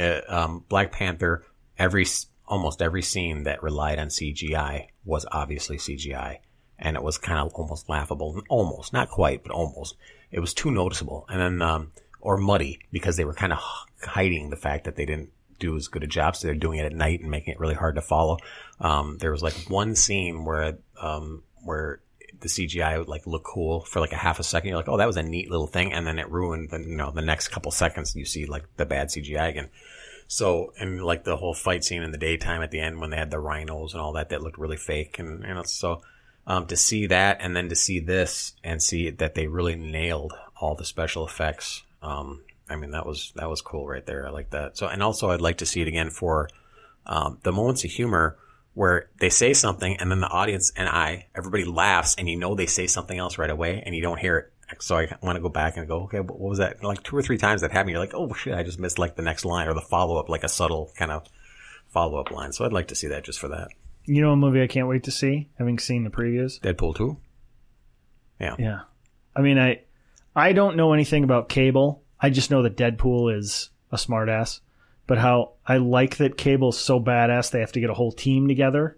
Black Panther, almost every scene that relied on CGI was obviously CGI, and it was kind of almost laughable. Almost, not quite, but almost. It was too noticeable, and then or muddy, because they were kind of hiding the fact that they didn't do as good a job, so they're doing it at night and making it really hard to follow. There was like one scene where the CGI would like look cool for like a half a second. You're like, oh, that was a neat little thing, and then it ruined the next couple seconds, and you see like the bad CGI again. So, and like the whole fight scene in the daytime at the end when they had the rhinos and all that looked really fake. And, to see that and then to see this and see that they really nailed all the special effects. I mean, that was cool right there. I like that. So, and also I'd like to see it again for, the moments of humor where they say something and then the audience and everybody laughs and they say something else right away and you don't hear it. So I want to go back and go, okay, what was that? Like 2 or 3 times that happened. You're like, oh shit, I just missed like the next line or the follow-up, like a subtle kind of follow-up line. So I'd like to see that just for that. You know a movie I can't wait to see, having seen the previews? Deadpool 2? Yeah. Yeah. I mean, I don't know anything about Cable. I just know that Deadpool is a smartass. But how I like that Cable's so badass they have to get a whole team together.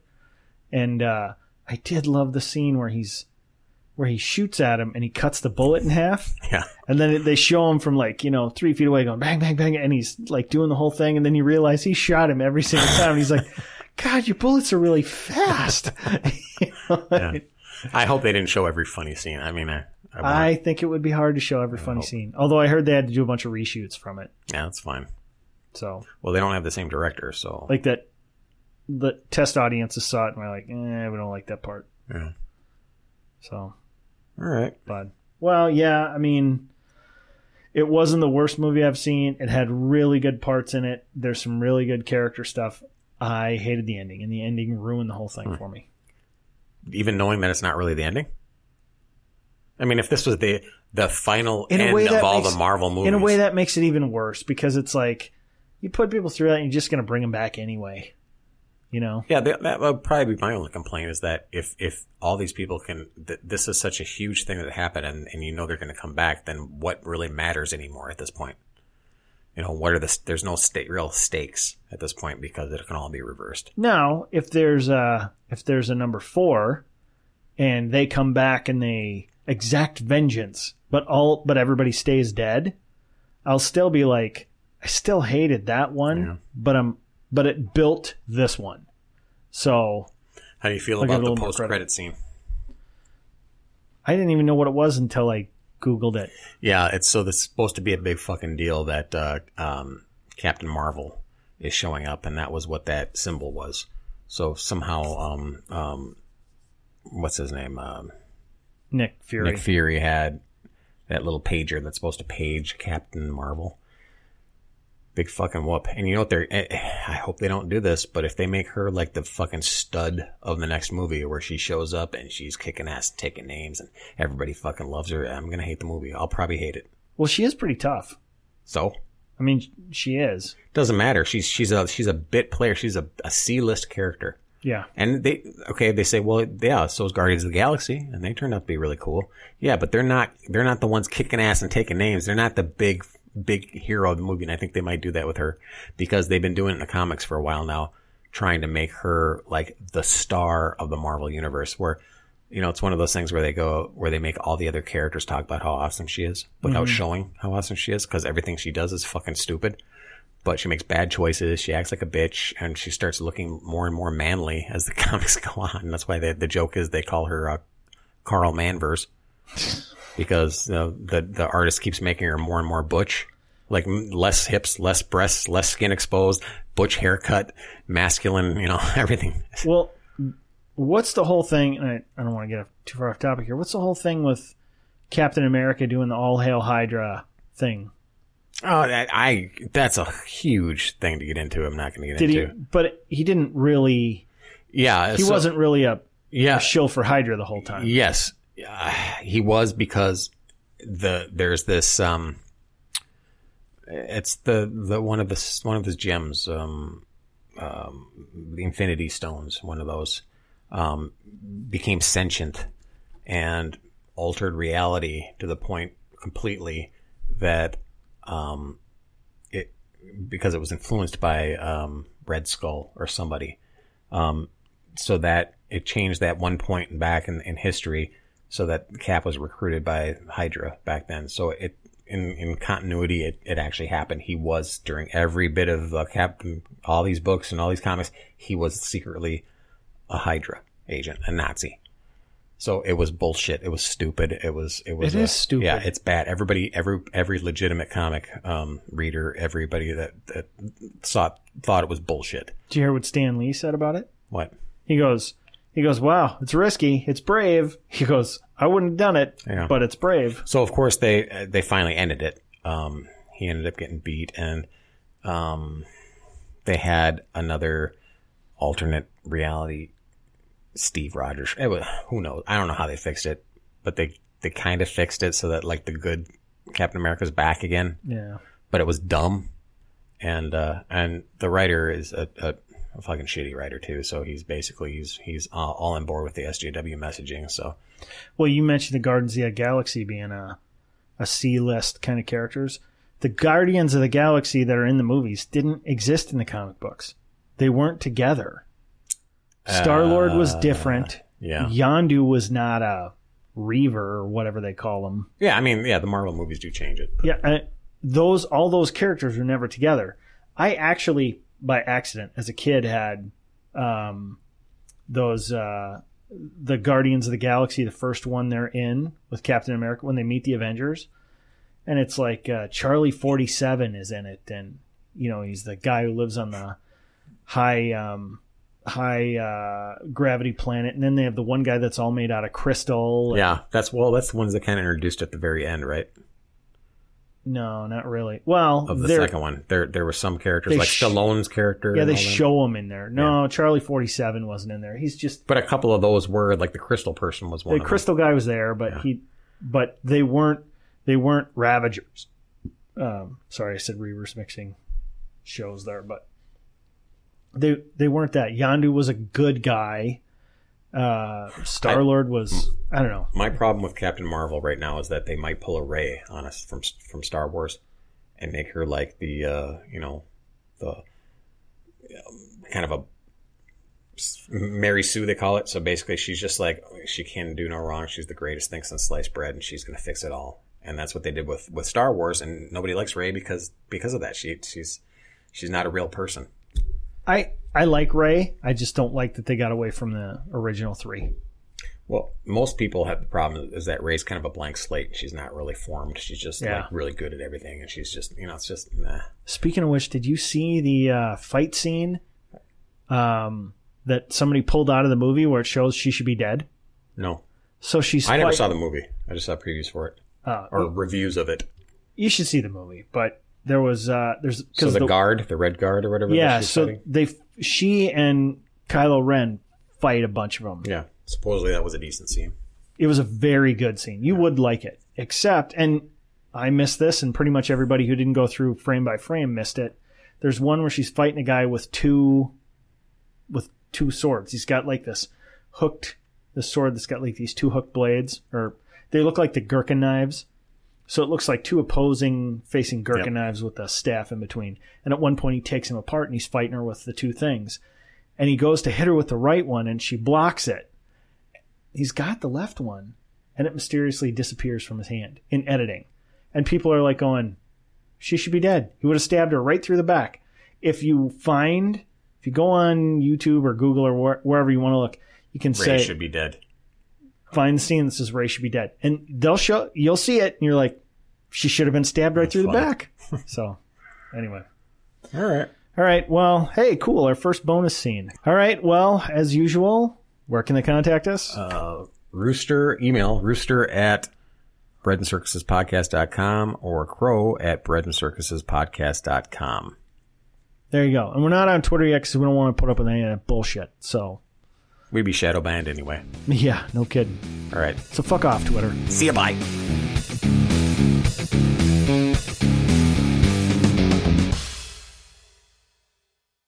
And I did love the scene where he shoots at him and he cuts the bullet in half. Yeah. And then they show him from 3 feet away going bang, bang, bang. And he's like doing the whole thing. And then you realize he shot him every single time. And he's like, God, your bullets are really fast. Yeah. I hope they didn't show every funny scene. I mean, I I think it would be hard to show every funny scene. Although I heard they had to do a bunch of reshoots from it. Yeah, that's fine. So well, they don't have the same director, so like that. The test audiences saw it and were like, "Eh, we don't like that part." Yeah. So. All right. But well, yeah. I mean, it wasn't the worst movie I've seen. It had really good parts in it. There's some really good character stuff. I hated the ending, and the ending ruined the whole thing for me. Even knowing that it's not really the ending? I mean, if this was the final end of all the Marvel movies. In a way, that makes it even worse, because it's like, you put people through that and you're just going to bring them back anyway. You know? Yeah, that would probably be my only complaint, is that if all these people can... this is such a huge thing that happened, and you know they're going to come back, then what really matters anymore at this point? You know, what are the... There's no real stakes at this point, because it can all be reversed. Now, if there's a number 4 and they come back and they exact vengeance, but everybody stays dead, I'll still be like, I still hated that one, but it built this one. So how do you feel about the post-credit scene? I didn't even know what it was until I Googled it. Yeah, it's supposed to be a big fucking deal that Captain Marvel is showing up, and that was what that symbol was. So somehow, what's his name? Nick Fury. Nick Fury had that little pager that's supposed to page Captain Marvel. Big fucking whoop. And you know what? I hope they don't do this, but if they make her like the fucking stud of the next movie, where she shows up and she's kicking ass, taking names, and everybody fucking loves her, I'm going to hate the movie. I'll probably hate it. Well, she is pretty tough. So? I mean, she is. Doesn't matter. She's a bit player. She's a C-list character. Yeah. And they say, well, yeah, so is Guardians of the Galaxy, and they turned out to be really cool. Yeah, but they're not the ones kicking ass and taking names. They're not the big hero of the movie, and I think they might do that with her, because they've been doing it in the comics for a while now, trying to make her like the star of the Marvel universe, where, you know, it's one of those things where they make all the other characters talk about how awesome she is without showing how awesome she is, because everything she does is fucking stupid, but she makes bad choices, she acts like a bitch, and she starts looking more and more manly as the comics go on. And that's why the joke is they call her Carl Manverse. Because the artist keeps making her more and more butch, like less hips, less breasts, less skin exposed, butch haircut, masculine, you know, everything. Well, what's the whole thing? And I don't want to get too far off topic here. What's the whole thing with Captain America doing the All Hail Hydra thing? Oh, that's a huge thing to get into. I'm not going to get into. But he didn't really. Yeah, he wasn't really a shill for Hydra the whole time. Yes. He was, because there's this it's the one of the gems, the Infinity Stones, one of those, became sentient and altered reality to the point completely that it, because it was influenced by Red Skull or somebody, so that it changed that one point back in history. So that Cap was recruited by Hydra back then. So it, in continuity, it actually happened. He was, during every bit of Cap, all these books and all these comics, he was secretly a Hydra agent, a Nazi. So it was bullshit. It was stupid. It is stupid. Yeah, it's bad. Everybody, every legitimate comic reader, everybody that thought it was bullshit. Did you hear what Stan Lee said about it? What? He goes, wow, it's risky. It's brave. He goes, I wouldn't have done it, but it's brave. So, of course, they finally ended it. He ended up getting beat, and they had another alternate reality, Steve Rogers. It was, who knows? I don't know how they fixed it, but they kind of fixed it so that, like, the good Captain America's back again. Yeah. But it was dumb, and the writer is a fucking shitty writer too, so he's basically he's all on board with the SJW messaging. So, well, you mentioned the Guardians of the Galaxy being a C-list kind of characters. The Guardians of the Galaxy that are in the movies didn't exist in the comic books. They weren't together. Star-Lord was different. Yeah, Yondu was not a Reaver or whatever they call him. Yeah, I mean, yeah, the Marvel movies do change it. But. Yeah, all those characters were never together. I actually, by accident, as a kid, had those the Guardians of the Galaxy, the first one they're in with Captain America when they meet the Avengers. And it's like Charlie 47 is in it. And, you know, he's the guy who lives on the high gravity planet. And then they have the one guy that's all made out of crystal. Yeah, that's the ones that kind of introduced at the very end, right? No, not really. Well, of the second one, there were some characters like Stallone's character. Yeah, they show him in there. No, yeah. Charlie 47 wasn't in there. He's just. But a couple of those were like the crystal person was one. The crystal guy was there, but yeah. But they weren't Ravagers. Sorry, I said Reavers mixing shows there, but they weren't that. Yondu was a good guy. Star-Lord was, I don't know. My problem with Captain Marvel right now is that they might pull a Rey on us from Star Wars and make her like the, kind of a Mary Sue, they call it. So basically she's just like, she can do no wrong. She's the greatest thing since sliced bread and she's going to fix it all. And that's what they did with Star Wars. And nobody likes Rey because of that. She's not a real person. I like Rey. I just don't like that they got away from the original three. Well, most people have the problem is that Rey's kind of a blank slate. She's not really formed. She's just like really good at everything, and she's just it's just nah. Speaking of which, did you see the fight scene that somebody pulled out of the movie where it shows she should be dead? No. So she's. I never saw the movie. I just saw previews for it or reviews of it. You should see the movie, but. There was so the guard, the red guard or whatever. Yeah, so fighting. She and Kylo Ren fight a bunch of them. Yeah, supposedly that was a decent scene. It was a very good scene. You would like it, except, and I missed this, and pretty much everybody who didn't go through frame by frame missed it. There's one where she's fighting a guy with two swords. He's got like this sword that's got like these two hooked blades, or they look like the gherkin knives. So it looks like two opposing facing gherkin knives with a staff in between. And at one point he takes him apart and he's fighting her with the two things. And he goes to hit her with the right one and she blocks it. He's got the left one and it mysteriously disappears from his hand in editing. And people are like going, she should be dead. He would have stabbed her right through the back. If you go on YouTube or Google or wherever you want to look, you can say. Rey should be dead. Find the scene that says Rey should be dead. And you'll see it, and you're like, she should have been stabbed right through the back. So, anyway. All right. Well, hey, cool. Our first bonus scene. All right. Well, as usual, where can they contact us? Rooster, email rooster@breadandcircusespodcast.com or crow@breadandcircusespodcast.com. There you go. And we're not on Twitter yet because we don't want to put up with any of that bullshit. So. We'd be shadow banned anyway. Yeah, no kidding. All right. So fuck off, Twitter. See ya, bye.